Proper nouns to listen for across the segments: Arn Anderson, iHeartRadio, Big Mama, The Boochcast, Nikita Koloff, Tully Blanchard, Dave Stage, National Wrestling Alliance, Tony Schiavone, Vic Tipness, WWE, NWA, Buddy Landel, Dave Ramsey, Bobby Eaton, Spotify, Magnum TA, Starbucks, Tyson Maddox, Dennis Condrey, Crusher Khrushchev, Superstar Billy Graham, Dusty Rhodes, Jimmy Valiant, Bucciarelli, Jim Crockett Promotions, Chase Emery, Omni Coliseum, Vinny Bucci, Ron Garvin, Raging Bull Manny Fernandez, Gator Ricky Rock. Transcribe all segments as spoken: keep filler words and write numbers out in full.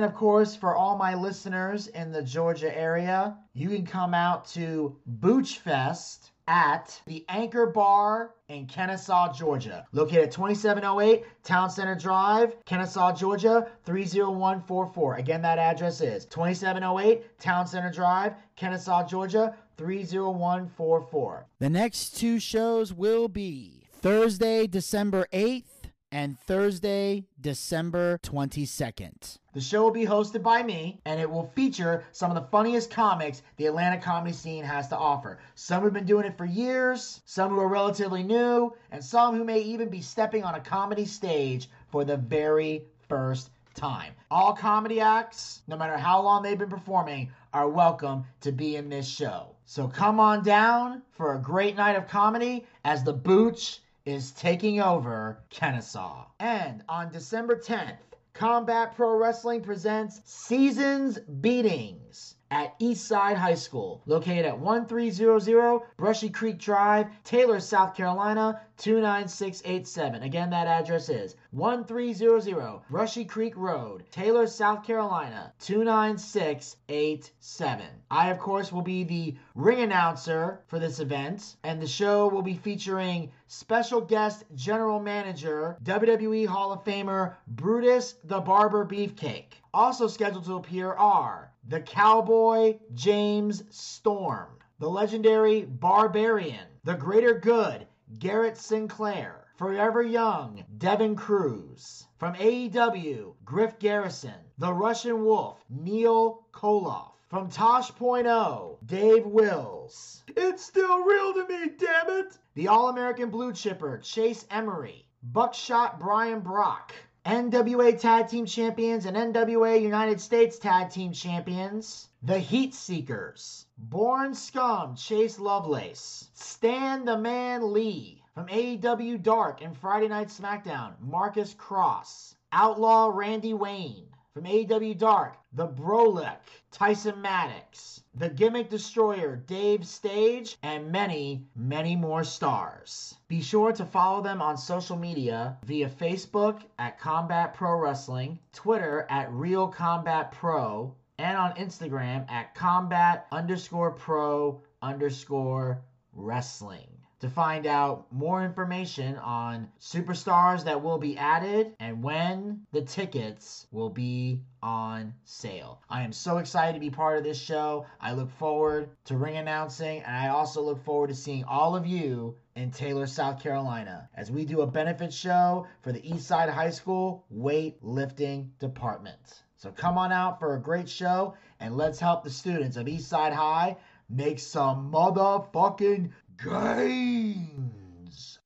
And, of course, for all my listeners in the Georgia area, you can come out to Boochfest at the Anchor Bar in Kennesaw, Georgia. Located at twenty-seven oh eight Town Center Drive, Kennesaw, Georgia, three oh one four four. Again, that address is twenty-seven oh eight Town Center Drive, Kennesaw, Georgia, three oh one four four. The next two shows will be Thursday, December eighth and Thursday, December twenty-second. The show will be hosted by me, and it will feature some of the funniest comics the Atlanta comedy scene has to offer. Some who've been doing it for years, some who are relatively new, and some who may even be stepping on a comedy stage for the very first time. All comedy acts, no matter how long they've been performing, are welcome to be in this show. So come on down for a great night of comedy as the Booch is taking over Kennesaw. And on December tenth, Combat Pro Wrestling presents Seasons Beatings at Eastside High School, located at thirteen hundred Brushy Creek Drive, Taylor, South Carolina, two nine six eight seven. Again, that address is thirteen hundred Brushy Creek Road, Taylor, South Carolina, two nine six eight seven. I, of course, will be the ring announcer for this event, and the show will be featuring special guest general manager, W W E Hall of Famer Brutus the Barber Beefcake. Also scheduled to appear are the Cowboy James Storm, the legendary Barbarian, the Greater Good, Garrett Sinclair, Forever Young, Devin Cruz. From A E W, Griff Garrison, the Russian Wolf, Neil Koloff. From Tosh.oh, Dave Wills. It's still real to me, damn it! The All-American Blue Chipper, Chase Emery, Buckshot Brian Brock, N W A Tag Team Champions and N W A United States Tag Team Champions, the Heat Seekers, Born Scum, Chase Lovelace, Stan the Man Lee. From A E W Dark and Friday Night SmackDown, Marcus Cross, Outlaw Randy Wayne. From A E W Dark, the Brolic, Tyson Maddox, the Gimmick Destroyer, Dave Stage, and many, many more stars. Be sure to follow them on social media via Facebook at Combat Pro Wrestling, Twitter at Real Combat Pro, and on Instagram at combat underscore pro underscore wrestling. To find out more information on superstars that will be added and when the tickets will be on sale. I am so excited to be part of this show. I look forward to ring announcing, and I also look forward to seeing all of you in Taylor, South Carolina, as we do a benefit show for the Eastside High School weightlifting department. So come on out for a great show, and let's help the students of Eastside High make some motherfucking gains.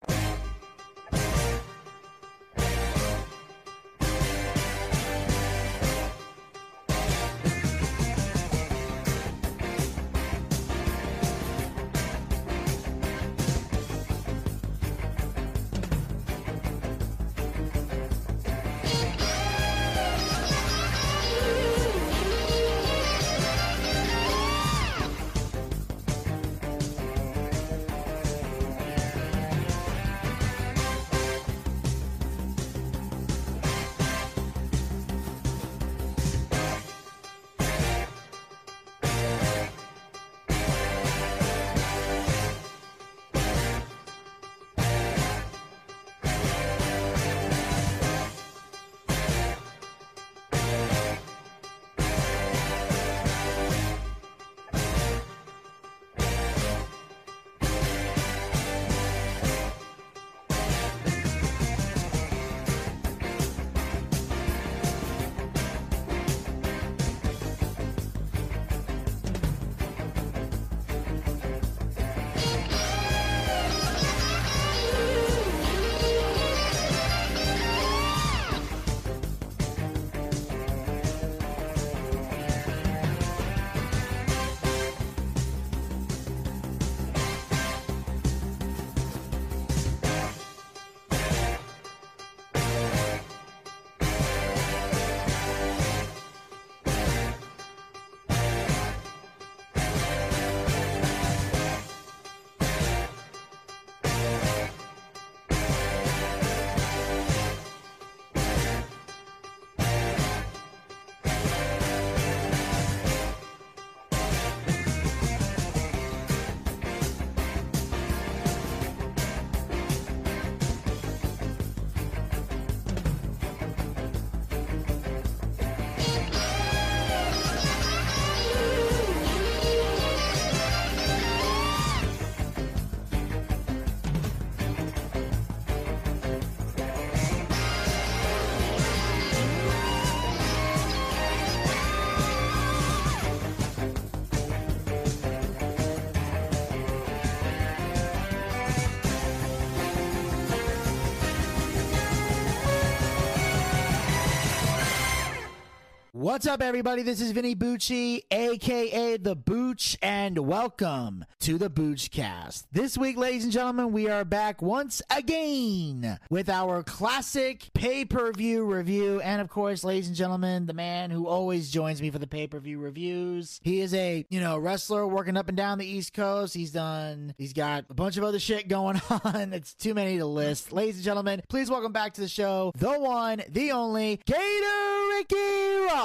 What's up, everybody? This is Vinny Bucci, a k a. The Booch, and welcome to The Boochcast. This week, ladies and gentlemen, we are back once again with our classic pay-per-view review. And, of course, ladies and gentlemen, the man who always joins me for the pay-per-view reviews. He is a, you know, wrestler working up and down the East Coast. He's done, he's got a bunch of other shit going on. It's too many to list. Ladies and gentlemen, please welcome back to the show, the one, the only, Gator Ricky Rock.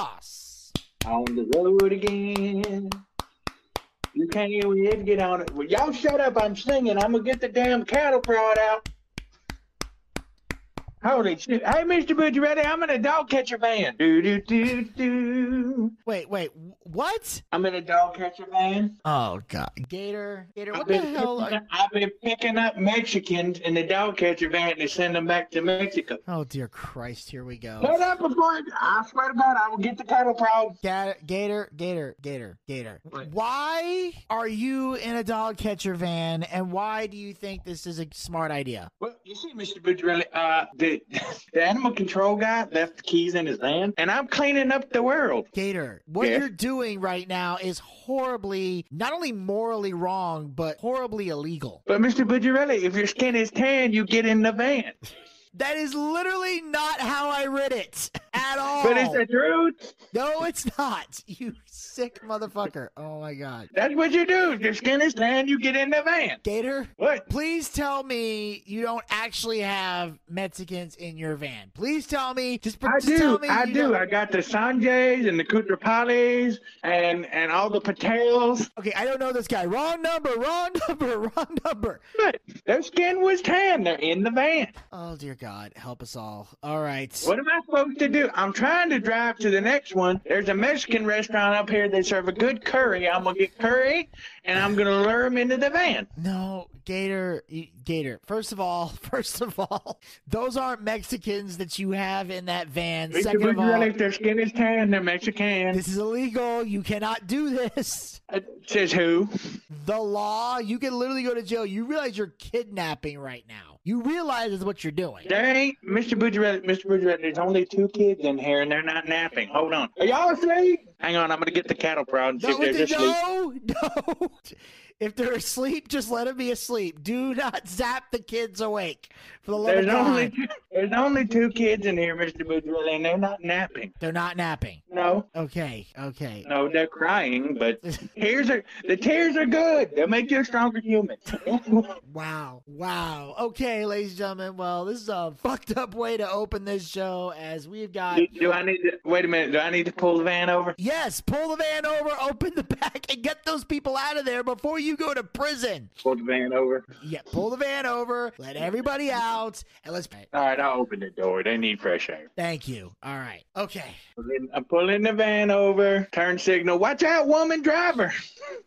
On the road again. You can't even get on it. Well, y'all shut up. I'm singing. I'm going to get the damn cattle prod out. Holy shit. Hey, Mister Booch, you ready? I'm in a dog catcher van. Do, do, do, do. Wait, wait. What? I'm in a dog catcher van. Oh, God. Gator. Gator, what been, the hell? Are... I've been picking up Mexicans in the dog catcher van to send them back to Mexico. Oh, dear Christ. Here we go. Shut up before I, I swear to God, I will get the cattle proud. Gator, Gator, Gator, Gator, Gator. Wait. Why are you in a dog catcher van, and why do you think this is a smart idea? Well, you see, Mister Booch, really, uh, the, the animal control guy left the keys in his van, and I'm cleaning up the world. Gator, what yeah. you're doing right now is horribly, not only morally wrong, but horribly illegal. But Mister Bujarelli, if your skin is tan, you get in the van. That is literally not how I read it at all. But it's the truth. No, it's not. You sick motherfucker. Oh, my God. That's what you do. Your skin is tan, you get in the van. Gator, what? Please tell me you don't actually have Mexicans in your van. Please tell me. Just, I just do. Tell me I do. Don't. I got the Sanjays and the Kutrapalis and, and all the Patels. Okay, I don't know this guy. Wrong number, wrong number, wrong number. But their skin was tan. They're in the van. Oh, dear God, help us all. All right. What am I supposed to do? I'm trying to drive to the next one. There's a Mexican restaurant up here. They serve a good curry. I'm going to get curry, and I'm going to lure them into the van. No, Gator, Gator, first of all, first of all, those aren't Mexicans that you have in that van. Mister Second of all, if their skin is tan, they're Mexican. This is illegal. You cannot do this. It says who? The law. You can literally go to jail. You realize you're kidnapping right now. You realize is what you're doing. There ain't, Mister Bujarelli, Mister Bujarelli, there's only two kids in here, and they're not napping. Hold on. Are y'all asleep? Hang on, I'm going to get the cattle prod and see if they're just asleep. No, no. If they're asleep, just let them be asleep. Do not zap the kids awake. For the love of God. There's only two kids in here, Mister Bujarelli, and they're not napping. They're not napping? No. Okay, okay. No, they're crying, but tears are, the tears are good. They'll make you a stronger human. Wow, wow. Okay, ladies and gentlemen, well, this is a fucked up way to open this show as we've got... Do, do I need to... Wait a minute. Do I need to pull the van over? Yes, pull the van over, open the back, and get those people out of there before you go to prison. Pull the van over? Yeah, pull the van over, let everybody out, and let's... All right, I'll open the door. They need fresh air. Thank you. All right. Okay. I'm pulling the van over. Turn signal. Watch out, woman driver.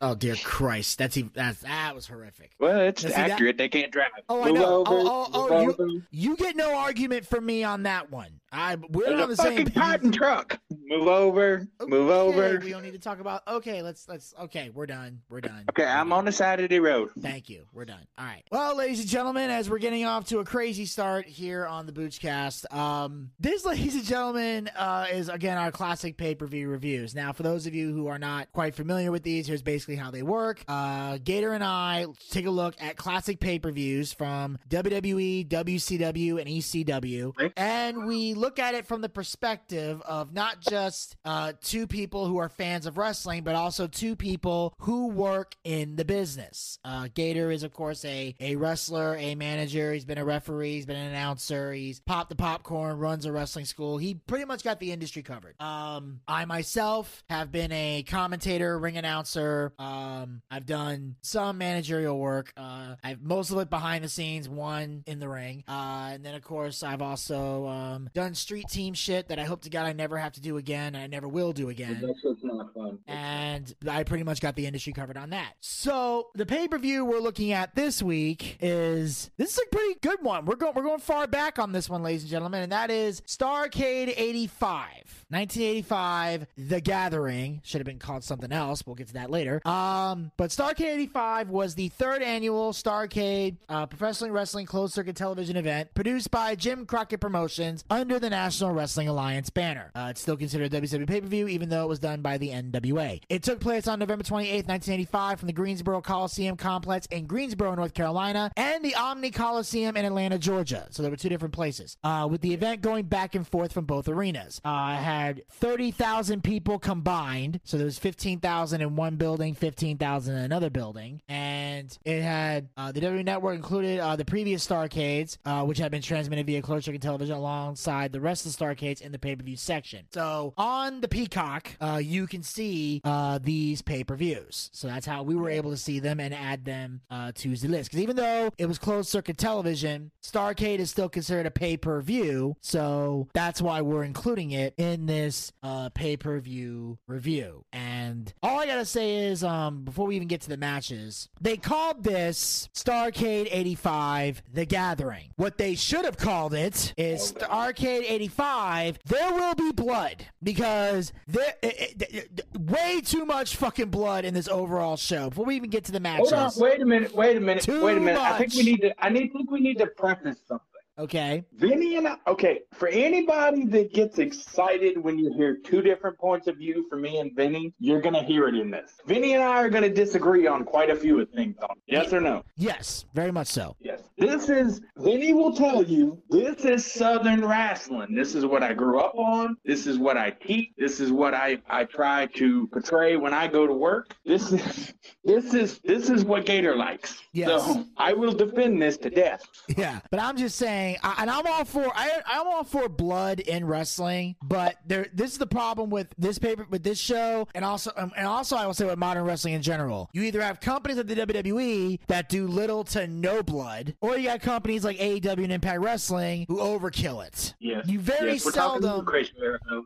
Oh, dear Christ. That's, that's that was horrific. Well, it's accurate. That... They can't drive. Oh, I know. Over, oh, oh, oh you, you get no argument from me on that one. I, we're There's on the same fucking cotton truck. Move over. Okay, move over. We don't need to talk about. Okay, let's let's. Okay, we're done. We're done. Okay, I'm on the side of the road. Thank you. We're done. All right. Well, ladies and gentlemen, as we're getting off to a crazy start here on the Boochcast, um, this, ladies and gentlemen, uh, is again our classic pay-per-view reviews. Now, for those of you who are not quite familiar with these, here's basically how they work. Uh, Gator and I take a look at classic pay-per-views from W W E, W C W, and E C W, and we look at it from the perspective of not just uh, two people who are fans of wrestling, but also two people who work in the business. Uh, Gator is, of course, a, a wrestler, a manager. He's been a referee. He's been an announcer. He's popped the popcorn, runs a wrestling school. He pretty much got the industry covered. Um, I myself have been a commentator, ring announcer. Um, I've done some managerial work. Uh, I've most of it behind the scenes, one in the ring. Uh, and then, of course, I've also um, done street team shit that I hope to God I never have to do again, and I never will do again. That's what's not fun. And I pretty much got the industry covered on that. So the pay-per-view we're looking at this week is this is a pretty good one. We're going we're going far back on this one, ladies and gentlemen, and that is Starrcade eighty-five. nineteen eighty-five, The Gathering. Should have been called something else. We'll get to that later. Um, but Starrcade eighty-five was the third annual Starrcade uh, professional wrestling closed circuit television event produced by Jim Crockett Promotions under the National Wrestling Alliance banner. Uh, it's still considered a W C W pay-per-view, even though it was done by the N W A. It took place on November twenty-eighth, nineteen eighty-five from the Greensboro Coliseum complex in Greensboro, North Carolina, and the Omni Coliseum in Atlanta, Georgia. So there were two different places, uh, with the event going back and forth from both arenas. Uh, it had thirty thousand people combined. So there was fifteen thousand in one building, fifteen thousand in another building. And it had uh, the W W E Network included uh, the previous Starrcades, uh, which had been transmitted via closed circuit television alongside the rest of the Starrcades in the pay-per-view section. So on the Peacock, uh, you can see uh, these pay-per-views. So that's how we were able to see them and add them uh, to the list. Because even though it was closed circuit television, Starrcade is still considered a pay-per-view. So that's why we're including it in this uh, pay-per-view review. And all I gotta say is, um, before we even get to the matches, they called this Starrcade eighty-five The Gathering. What they should have called it is Starrcade eighty-five There Will Be Blood, because there it, it, it, way too much fucking blood in this overall show. Before we even get to the matches, hold on, wait a minute, wait a minute, too wait a minute. Much. I think we need to. I need, think we need to preface something. Okay. Vinny and I, okay, for anybody that gets excited when you hear two different points of view from me and Vinny, you're going to hear it in this. Vinny and I are going to disagree on quite a few of things. On yes or no? Yes, very much so. Yes. This is, Vinny will tell you, this is Southern wrestling. This is what I grew up on. This is what I teach. This is what I, I try to portray when I go to work. This is, this is, this is what Gator likes. Yes. So I will defend this to death. Yeah, but I'm just saying, I, and I'm all for I, I'm all for blood in wrestling, but there this is the problem with this paper with this show, and also um, and also I will say with modern wrestling in general. You either have companies at the W W E that do little to no blood, or you got companies like A E W and Impact Wrestling who overkill it. Yes. You very yes, seldom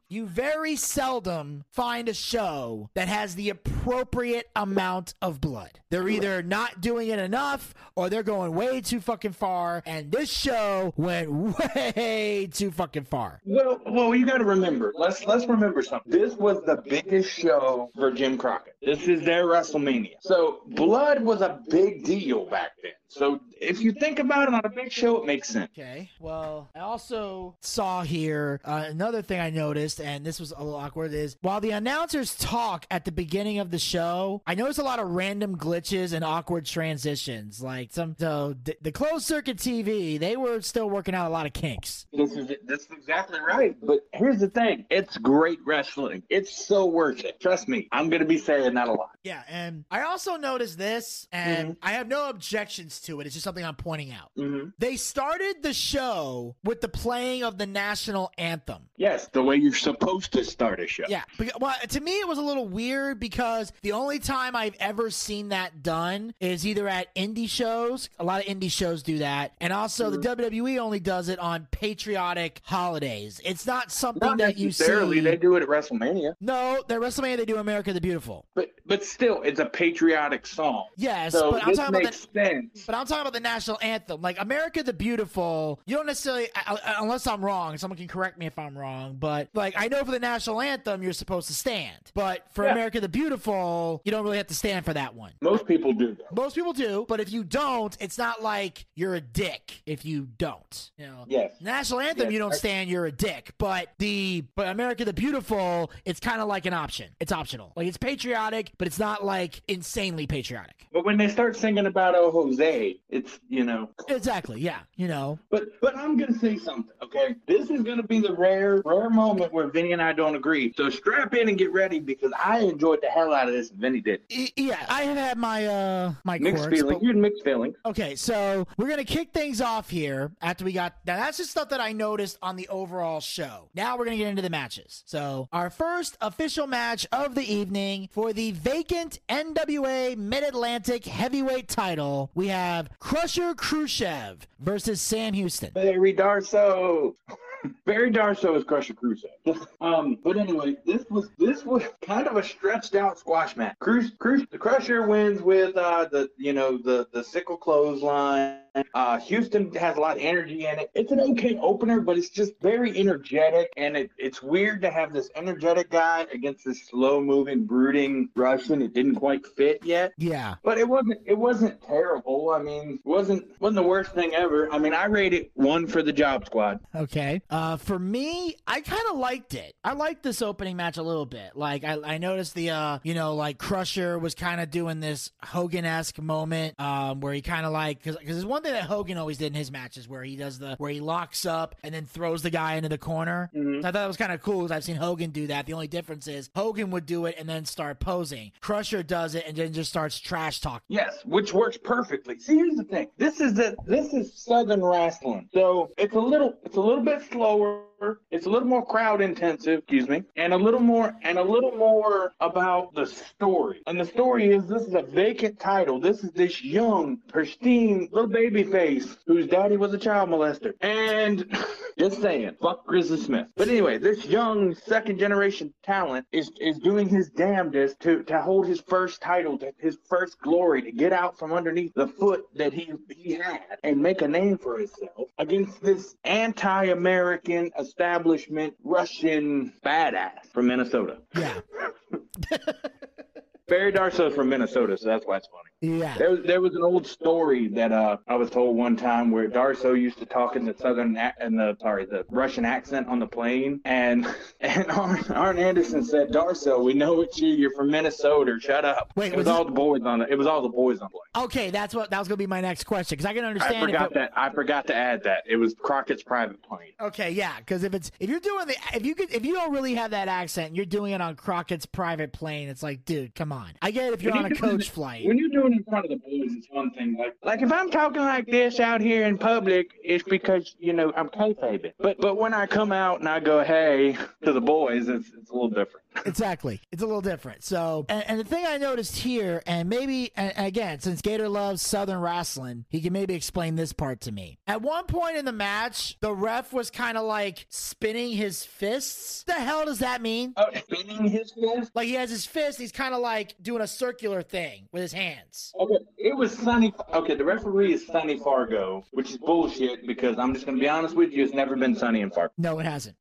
you very seldom find a show that has the appropriate amount of blood. They're either not doing it enough, or they're going way too fucking far, and this show went way too fucking far. Well, well, you got to remember. Let's let's remember something. This was the biggest show for Jim Crockett. This is their WrestleMania. So blood was a big deal back then. So if you think about it on a big show, it makes sense. Okay. Well, I also saw here uh, another thing I noticed, and this was a little awkward, is while the announcers talk at the beginning of the show, I noticed a lot of random glitches and awkward transitions. Like some so the, the closed circuit T V, they were still working out a lot of kinks. This is this is exactly right. But here's the thing: it's great wrestling. It's so worth it. Trust me, I'm gonna be saying that a lot. Yeah, and I also noticed this, and mm-hmm. I have no objections to it. It's just something I'm pointing out. Mm-hmm. They started the show with the playing of the national anthem. Yes, the way you're supposed to start a show. Yeah, but, well, to me it was a little weird because the only time I've ever seen that done is either at indie shows. A lot of indie shows do that, and also mm-hmm. the W W E. W W E only does it on patriotic holidays. It's not something not that you see. They do it at WrestleMania. No, at WrestleMania they do America the Beautiful. But but still, it's a patriotic song. Yes, so but I'm talking about the, sense. But I'm talking about the national anthem, like America the Beautiful. You don't necessarily, unless I'm wrong. Someone can correct me if I'm wrong. But like I know for the national anthem, you're supposed to stand. But for yeah. America the Beautiful, you don't really have to stand for that one. Most people do. Though. Most people do. But if you don't, it's not like you're a dick if you don't. You know, yes. National anthem, yes. You don't stand, you're a dick. But the but America the Beautiful, it's kind of like an option. It's optional. Like it's patriotic, but it's not like insanely patriotic. But when they start singing about Oh Jose, it's you know exactly, yeah, you know. But but I'm gonna say something, okay? This is gonna be the rare rare moment where Vinny and I don't agree. So strap in and get ready because I enjoyed the hell out of this. And Vinny did. E- yeah, I have had my uh my mixed quirks, feeling. But... You had mixed feelings. Okay, so we're gonna kick things off here. After we got now, that's just stuff that I noticed on the overall show. Now we're gonna get into the matches. So our first official match of the evening for the vacant N W A Mid-Atlantic Heavyweight title, we have Crusher Khrushchev versus Sam Houston. Barry Darso. Barry Darso is Crusher Khrushchev. Um, but anyway, this was this was kind of a stretched out squash match. Crusher, Crusher wins with uh, the you know the the sickle clothesline. Uh, Houston has a lot of energy in it. It's an okay opener, but it's just very energetic, and it, it's weird to have this energetic guy against this slow-moving, brooding Russian. It didn't quite fit yet. Yeah. But it wasn't it wasn't terrible. I mean, it wasn't, wasn't the worst thing ever. I mean, I rate it one for the Job Squad. Okay. Uh, for me, I kind of liked it. I liked this opening match a little bit. Like, I, I noticed the, uh, you know, like Crusher was kind of doing this Hogan-esque moment um, where he kind of like, because there's one thing that Hogan always did in his matches where he does the, where he locks up and then throws the guy into the corner. Mm-hmm. So I thought that was kind of cool because I've seen Hogan do that. The only difference is Hogan would do it and then start posing. Crusher does it and then just starts trash talking. Yes, which works perfectly. See, here's the thing. This is the, this is Southern wrestling. So it's a little, it's a little bit slower. It's a little more crowd intensive, excuse me, and a little more and a little more about the story. And the story is this is a vacant title. This is this young, pristine little baby face whose daddy was a child molester. And just saying, fuck Grizzly Smith. But anyway, this young second generation talent is is doing his damnedest to, to hold his first title, to his first glory, to get out from underneath the foot that he he had and make a name for himself against this anti-American establishment Russian badass from Minnesota. Yeah. Barry Darso's from Minnesota, so that's why it's funny. Yeah. There was, there was an old story that uh, I was told one time where Darso used to talk in the southern and the sorry the Russian accent on the plane, and and Arn, Arn Anderson said, "Darso, we know it's you. You're from Minnesota. Shut up." Wait, it was, was all this... the boys on the, it was all the boys on the plane. Okay, that's what that was gonna be my next question because I can understand. I forgot it, but... that I forgot to add that it was Crockett's private plane. Okay, yeah, because if it's if you're doing the if you could if you don't really have that accent, and you're doing it on Crockett's private plane. It's like, dude, come on. I get it if you're when on you're a coach doing, flight. When you're doing it in front of the boys, it's one thing. Like, like if I'm talking like this out here in public, it's because, you know, I'm kayfabing. But but when I come out and I go, hey, to the boys, it's, it's a little different. Exactly. It's a little different. So, and, and the thing I noticed here, and maybe, and again, since Gator loves Southern wrestling, he can maybe explain this part to me. At one point in the match, the ref was kind of like spinning his fists. What the hell does that mean? Oh, spinning his fist? Like he has his fist, he's kind of like doing a circular thing with his hands. Okay, it was Sonny. Okay, the referee is Sonny Fargo, which is bullshit because I'm just going to be honest with you, it's never been Sonny and Fargo. No, it hasn't.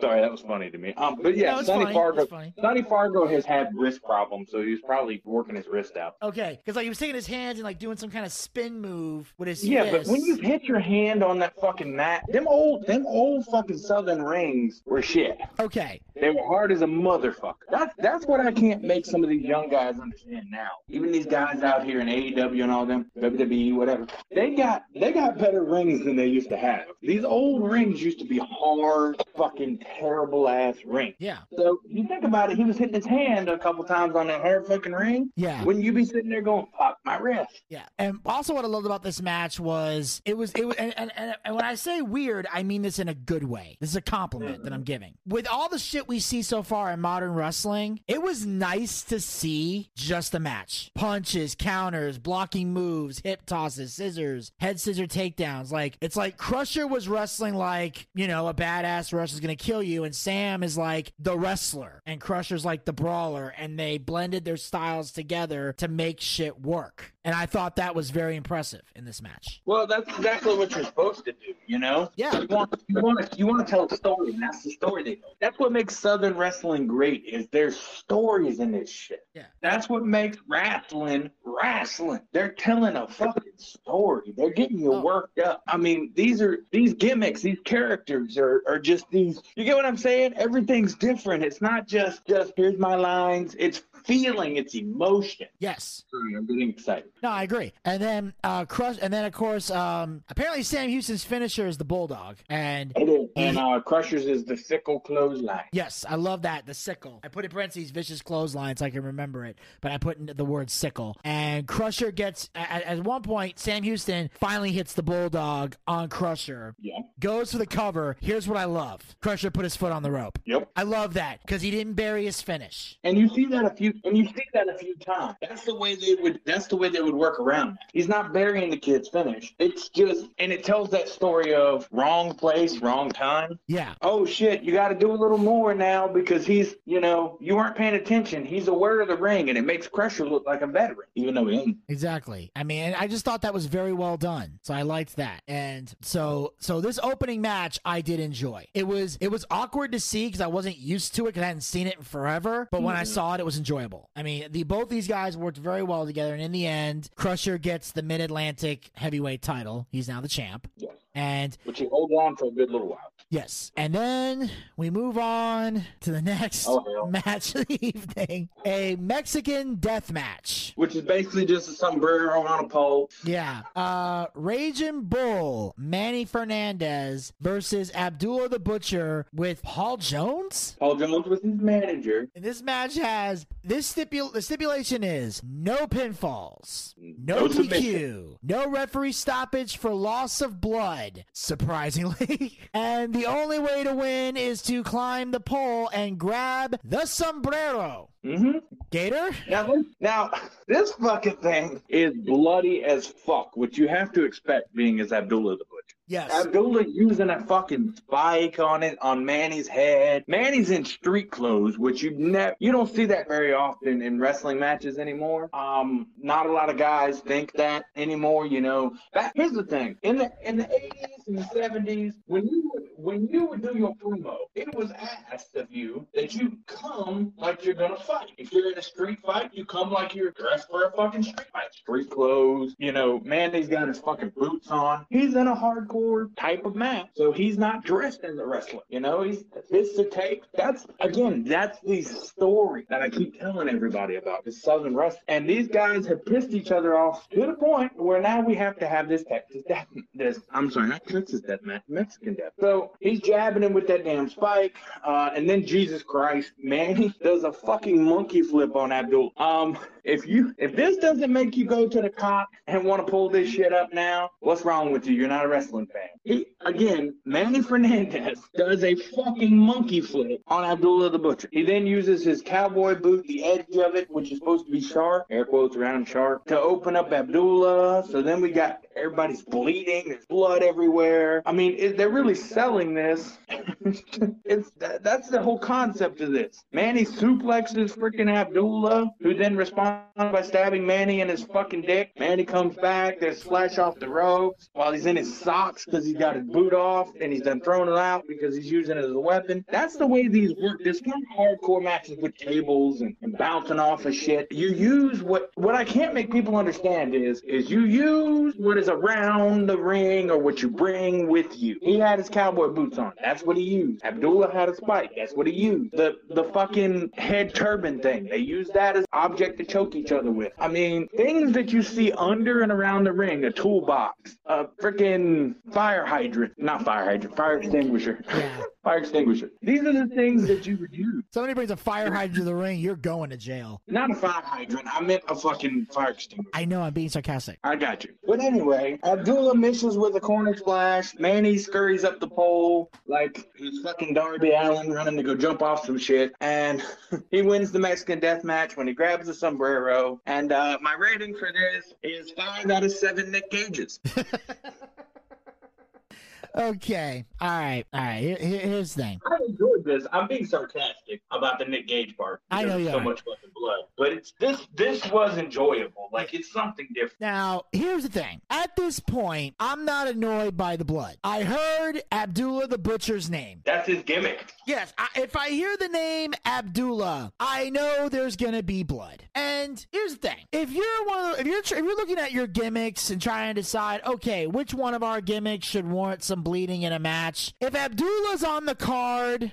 Sorry, that was funny to me. Um, But yeah, no, Sonny funny. Fargo. Sonny Fargo has had wrist problems, so he's probably working his wrist out. Okay, because like he was taking his hands and like doing some kind of spin move with his yeah, wrist. But when you hit your hand on that fucking mat, them old, them old fucking Southern rings were shit. Okay, they were hard as a motherfucker. That's that's what I can't make some of these young guys understand now. Even these guys out here in A E W and all them, W W E, whatever, they got they got better rings than they used to have. These old rings used to be hard, fucking terrible ass rings. Yeah. So you think about it, he was hitting his hand a couple times on that hard fucking ring. Yeah. Wouldn't you be sitting there going, fuck my wrist? Yeah. And also what I loved about this match was it was it was and, and, and when I say weird, I mean this in a good way. This is a compliment mm-hmm. that I'm giving. With all the shit we see so far in modern wrestling, it was nice to see just a match. Punches, counters, blocking moves, hip tosses, scissors, head scissor takedowns. Like it's like Crusher was wrestling like, you know, a badass rush is gonna kill you, and Sam is like the wrestler. And Crusher's like the brawler, and they blended their styles together to make shit work. And I thought that was very impressive in this match. Well, that's exactly what you're supposed to do, you know? Yeah. You want, you want, to, you want to tell a story, and that's the story they know. That's what makes Southern wrestling great, is there's stories in this shit. Yeah. That's what makes wrestling wrestling. They're telling a fucking story. They're getting you oh. worked up. I mean, these are these gimmicks, these characters are, are just these, you get what I'm saying? Everything's different. It's not just, just here's my lines. It's feeling, it's emotion. Yes. I'm getting excited. No, I agree. And then uh Crush and then of course um apparently Sam Houston's finisher is the Bulldog. And it is. And uh Crusher's is the sickle clothesline. Yes, I love that, the sickle. I put in parentheses vicious clothesline so I can remember it, but I put in the word sickle. And Crusher gets at, at one point Sam Houston finally hits the Bulldog on Crusher. Yeah. goes for the cover. Here's what I love. Crusher put his foot on the rope. Yep. I love that because he didn't bury his finish. And you see that a few and you see that a few times. That's the way they would that's the way they would work around that. He's not burying the kid's finish. It's just and it tells that story of wrong place, wrong time. Yeah. Oh shit, you gotta do a little more now because he's you know, you weren't paying attention. He's aware of the ring and it makes Crusher look like a veteran, even though he ain't. Exactly. I mean, I just thought that was very well done. So I liked that. And so so this opening match I did enjoy. It was it was awkward to see because I wasn't used to it because I hadn't seen it in forever. But when mm. I saw it, it was enjoyable. I mean, the both these guys worked very well together, and in the end, Crusher gets the Mid-Atlantic heavyweight title. He's now the champ. Yes. And which he hold on for a good little while. Yes. And then we move on to the next oh, match of the evening. A Mexican death match. Which is basically just a sombrero on a pole. Yeah. Uh, Raging Bull, Manny Fernandez versus Abdullah the Butcher with Paul Jones? Paul Jones was his manager. And this match has, this stipul- the stipulation is no pinfalls, no, no P Q, no referee stoppage for loss of blood, surprisingly. And the The only way to win is to climb the pole and grab the sombrero. Mm-hmm. Gator? Now this, now, this fucking thing is bloody as fuck, which you have to expect being as Abdullah the Butcher. Yes. Abdullah using a fucking spike on it, on Manny's head. Manny's in street clothes, which you never, you don't see that very often in wrestling matches anymore. Um, not a lot of guys think that anymore, you know. Back, here's the thing. In the in the eighties and the seventies, when you would, when you would do your promo, it was asked of you that you come like you're going to fight. If you're in a street fight, you come like you're dressed for a fucking street fight. Street clothes, you know, Manny's got his fucking boots on. He's in a hardcore type of match, so he's not dressed as a wrestler. You know, he's it's the tape. That's, again, that's the story that I keep telling everybody about, the Southern wrestling. And these guys have pissed each other off to the point where now we have to have this Texas death, this, I'm sorry, not Texas death match, Mexican death. So he's jabbing him with that damn spike, uh, and then Jesus Christ, Manny does a fucking monkey flip on Abdul. Um, if you if this doesn't make you go to the cop and want to pull this shit up now, what's wrong with you? You're not a wrestling fan. He, again, Manny Fernandez does a fucking monkey flip on Abdullah the Butcher. He then uses his cowboy boot, the edge of it, which is supposed to be sharp, air quotes around sharp, to open up Abdullah. So then we got everybody's bleeding. There's blood everywhere. I mean, it, they're really selling this. it's that, that's the whole concept of this. Manny suplexes freaking Abdullah, who then responds by stabbing Manny in his fucking dick. Manny comes back, there's flash off the ropes while he's in his socks because he's got his boot off and he's done throwing it out because he's using it as a weapon. That's the way these work. There's kind of hardcore matches with tables and, and bouncing off of shit. You use what what I can't make people understand is is you use what is around the ring or what you bring with you. He had his cowboy boots on. That's what he used. Abdullah had a spike. That's what he used. The the fucking head turn thing. They use that as object to choke each other with. I mean, things that you see under and around the ring, a toolbox, a freaking fire hydrant, not fire hydrant, fire extinguisher. Yeah. Fire extinguisher. These are the things that you would use. Somebody brings a fire hydrant to the ring, you're going to jail. Not a fire hydrant. I meant a fucking fire extinguisher. I know, I'm being sarcastic. I got you. But anyway, Abdullah misses with a corner splash. Manny scurries up the pole like he's fucking Darby Allen running to go jump off some shit. And he wins the Mexican death match when he grabs the sombrero. And uh, my rating for this is five out of seven Nick Cages. Okay. All right. All right. Here, here's the thing. I enjoyed this. I'm being sarcastic about the Nick Gage part. I know you so are. Much fucking blood, but it's this. This was enjoyable. Like it's something different. Now, here's the thing. At this point, I'm not annoyed by the blood. I heard Abdullah the Butcher's name. That's his gimmick. Yes. I, if I hear the name Abdullah, I know there's gonna be blood. And here's the thing. If you're one of the, if you're if you're looking at your gimmicks and trying to decide, okay, which one of our gimmicks should warrant some bleeding in a match. If Abdullah's on the card,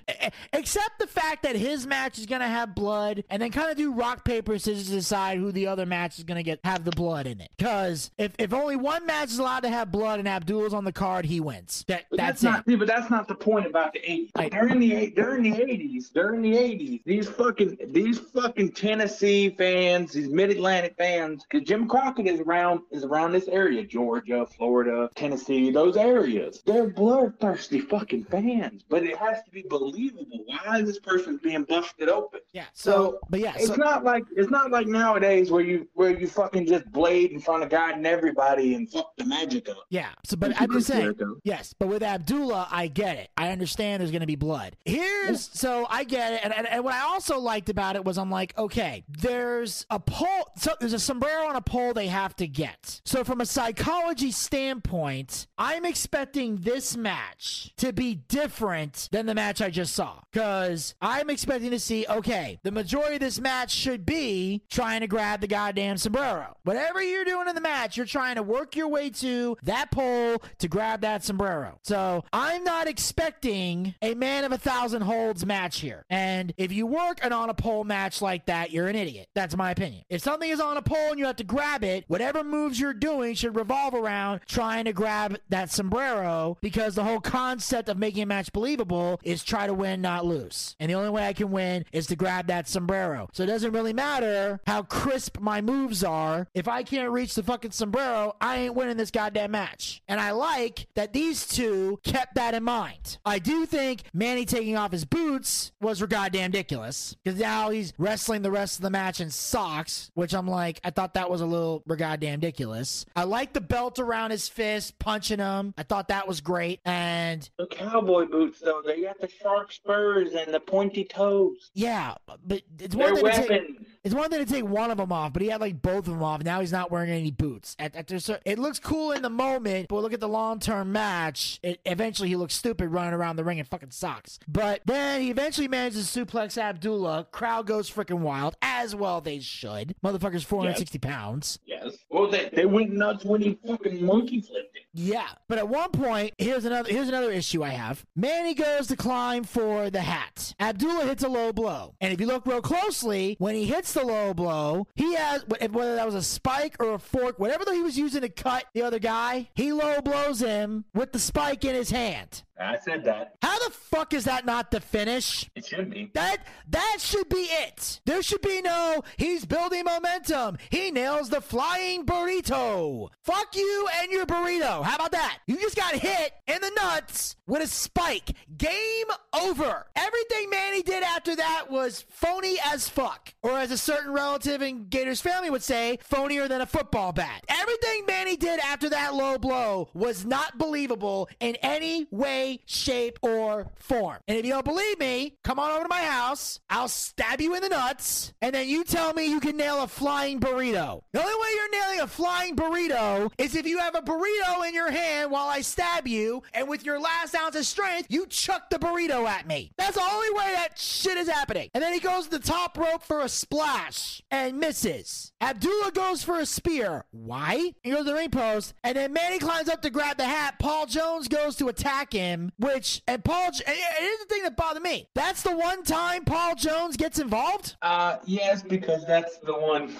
accept the fact that his match is going to have blood and then kind of do rock, paper, scissors to decide who the other match is going to it have the blood in it. Because if, if only one match is allowed to have blood and Abdullah's on the card, he wins. That, that's, that's not, it. But that's not the point about the eighties. Like, during the during the eighties, during the eighties, these fucking these fucking Tennessee fans, these Mid-Atlantic fans, because Jim Crockett is around is around this area, Georgia, Florida, Tennessee, those areas. They're bloodthirsty fucking fans, but it has to be believable. Why is this person being busted open? Yeah. So, so but yeah, it's so, not like it's not like nowadays where you where you fucking just blade in front of God and everybody and fuck the magic up. Yeah. So, but I'm just saying, yes. But with Abdullah, I get it. I understand there's going to be blood. Here's so I get it, and, and and what I also liked about it was I'm like, okay, there's a pole. So there's a sombrero on a pole they have to get. So from a psychology standpoint, I'm expecting this match to be different than the match I just saw, because I'm expecting to see, okay, the majority of this match should be trying to grab the goddamn sombrero. Whatever you're doing in the match, you're trying to work your way to that pole to grab that sombrero. So I'm not expecting a man of a thousand holds match here. And if you work an on a pole match like that, you're an idiot. That's my opinion. If something is on a pole and you have to grab it, whatever moves you're doing should revolve around trying to grab that sombrero, because the whole concept of making a match believable is try to win, not lose. And the only way I can win is to grab that sombrero. So it doesn't really matter how crisp my moves are. If I can't reach the fucking sombrero, I ain't winning this goddamn match. And I like that these two kept that in mind. I do think Manny taking off his boots was goddamn ridiculous, because now he's wrestling the rest of the match in socks, which I'm like, I thought that was a little goddamn ridiculous. I like the belt around his fist, punching him. I thought that was great. And the cowboy boots, though, they got the sharp spurs and the pointy toes. Yeah, but it's one thing to take, it's one thing to take one of them off, but he had like both of them off. Now he's not wearing any boots. At, at their, it looks cool in the moment, but look at the long-term match. It, eventually, he looks stupid running around the ring in fucking socks. But then he eventually manages to suplex Abdullah. Crowd goes freaking wild, as well they should. Motherfucker's four hundred sixty yes. pounds. Yes. Well, they, they went nuts when he fucking monkey flipped it. Yeah, but at one point, here's another here's another issue I have. Manny goes to climb for the hat. Abdullah hits a low blow, and if you look real closely, when he hits the low blow, he has, whether that was a spike or a fork, whatever he was using to cut the other guy, he low blows him with the spike in his hand. I said that. How the fuck is that not the finish? It should be. That that should be it. There should be no, he's building momentum. He nails the flying burrito. Fuck you and your burrito. How about that? You just got hit in the nuts with a spike. Game over. Everything Manny did after that was phony as fuck. Or as a certain relative in Gator's family would say, phonier than a football bat. Everything Manny did after that low blow was not believable in any way, shape, or form. And if you don't believe me, come on over to my house. I'll stab you in the nuts, and then you tell me you can nail a flying burrito. The only way you're nailing a flying burrito is if you have a burrito in your hand while I stab you, and with your last ounce of strength, you chuck the burrito at me. That's the only way that shit is happening. And then he goes to the top rope for a splash and misses. Abdullah goes for a spear. Why? He goes to the ring post, and then Manny climbs up to grab the hat. Paul Jones goes to attack him. Him, which and Paul, and here's the thing that bothered me. That's the one time Paul Jones gets involved. Uh, yes, because that's the one.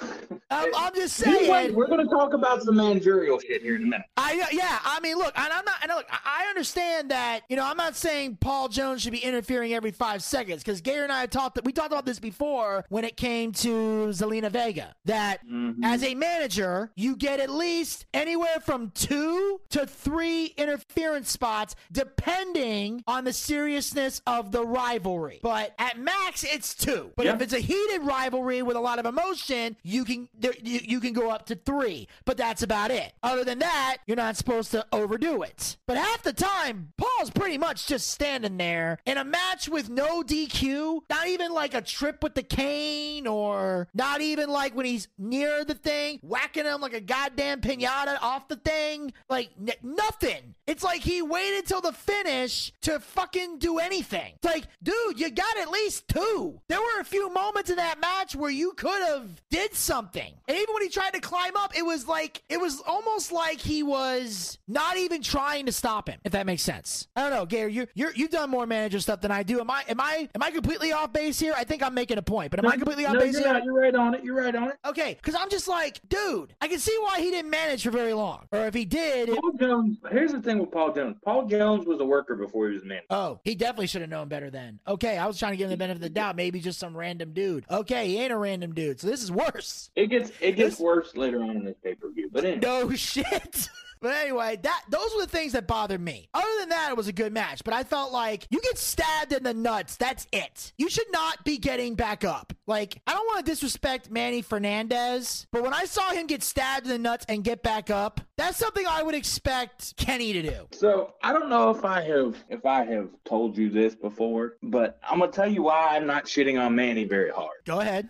I'm, I'm just saying. Wait, we're going to talk about some managerial shit here in a minute. I yeah, I mean, look, and I'm not, and look, I understand that, you know, I'm not saying Paul Jones should be interfering every five seconds, because Gary and I talked that we talked about this before when it came to Zelina Vega. That mm-hmm. as a manager, you get at least anywhere from two to three interference spots, depending on the seriousness of the rivalry. But at max, it's two. But yep. if it's a heated rivalry with a lot of emotion, you can there, you, you can go up to three. But that's about it. Other than that, you're not supposed to overdo it. But half the time, Paul's pretty much just standing there in a match with no D Q, not even like a trip with the cane, or not even like when he's near the thing, whacking him like a goddamn piñata off the thing. Like, n- nothing. It's like he waited till the finish to fucking do anything. It's like, dude, you got at least two. There were a few moments in that match where you could have did something. And even when he tried to climb up, it was like, it was almost like he was not even trying to stop him, if that makes sense. I don't know, Gary, you're, you're, You've done more manager stuff than I do. Am I am I am I completely off base here? I think I'm making a point, but am no, I completely off no, base you're here? Not. You're right on it. You're right on it. Okay, because I'm just like, dude, I can see why he didn't manage for very long. Or if he did, Paul it... Jones. Here's the thing with Paul Jones. Paul Jones was a worker before he was a manager. Oh, he definitely should have known better then. Okay, I was trying to give him the benefit of the doubt. Maybe just some random dude. Okay, he ain't a random dude. So this is worse. It gets it gets this... worse later on in this pay-per-view. But anyway. No shit. But anyway, that those were the things that bothered me. Other than that, it was a good match. But I felt like you get stabbed in the nuts. That's it. You should not be getting back up. Like, I don't want to disrespect Manny Fernandez, but when I saw him get stabbed in the nuts and get back up, that's something I would expect Kenny to do. So I don't know if I have if I have told you this before, but I'm gonna tell you why I'm not shitting on Manny very hard. Go ahead.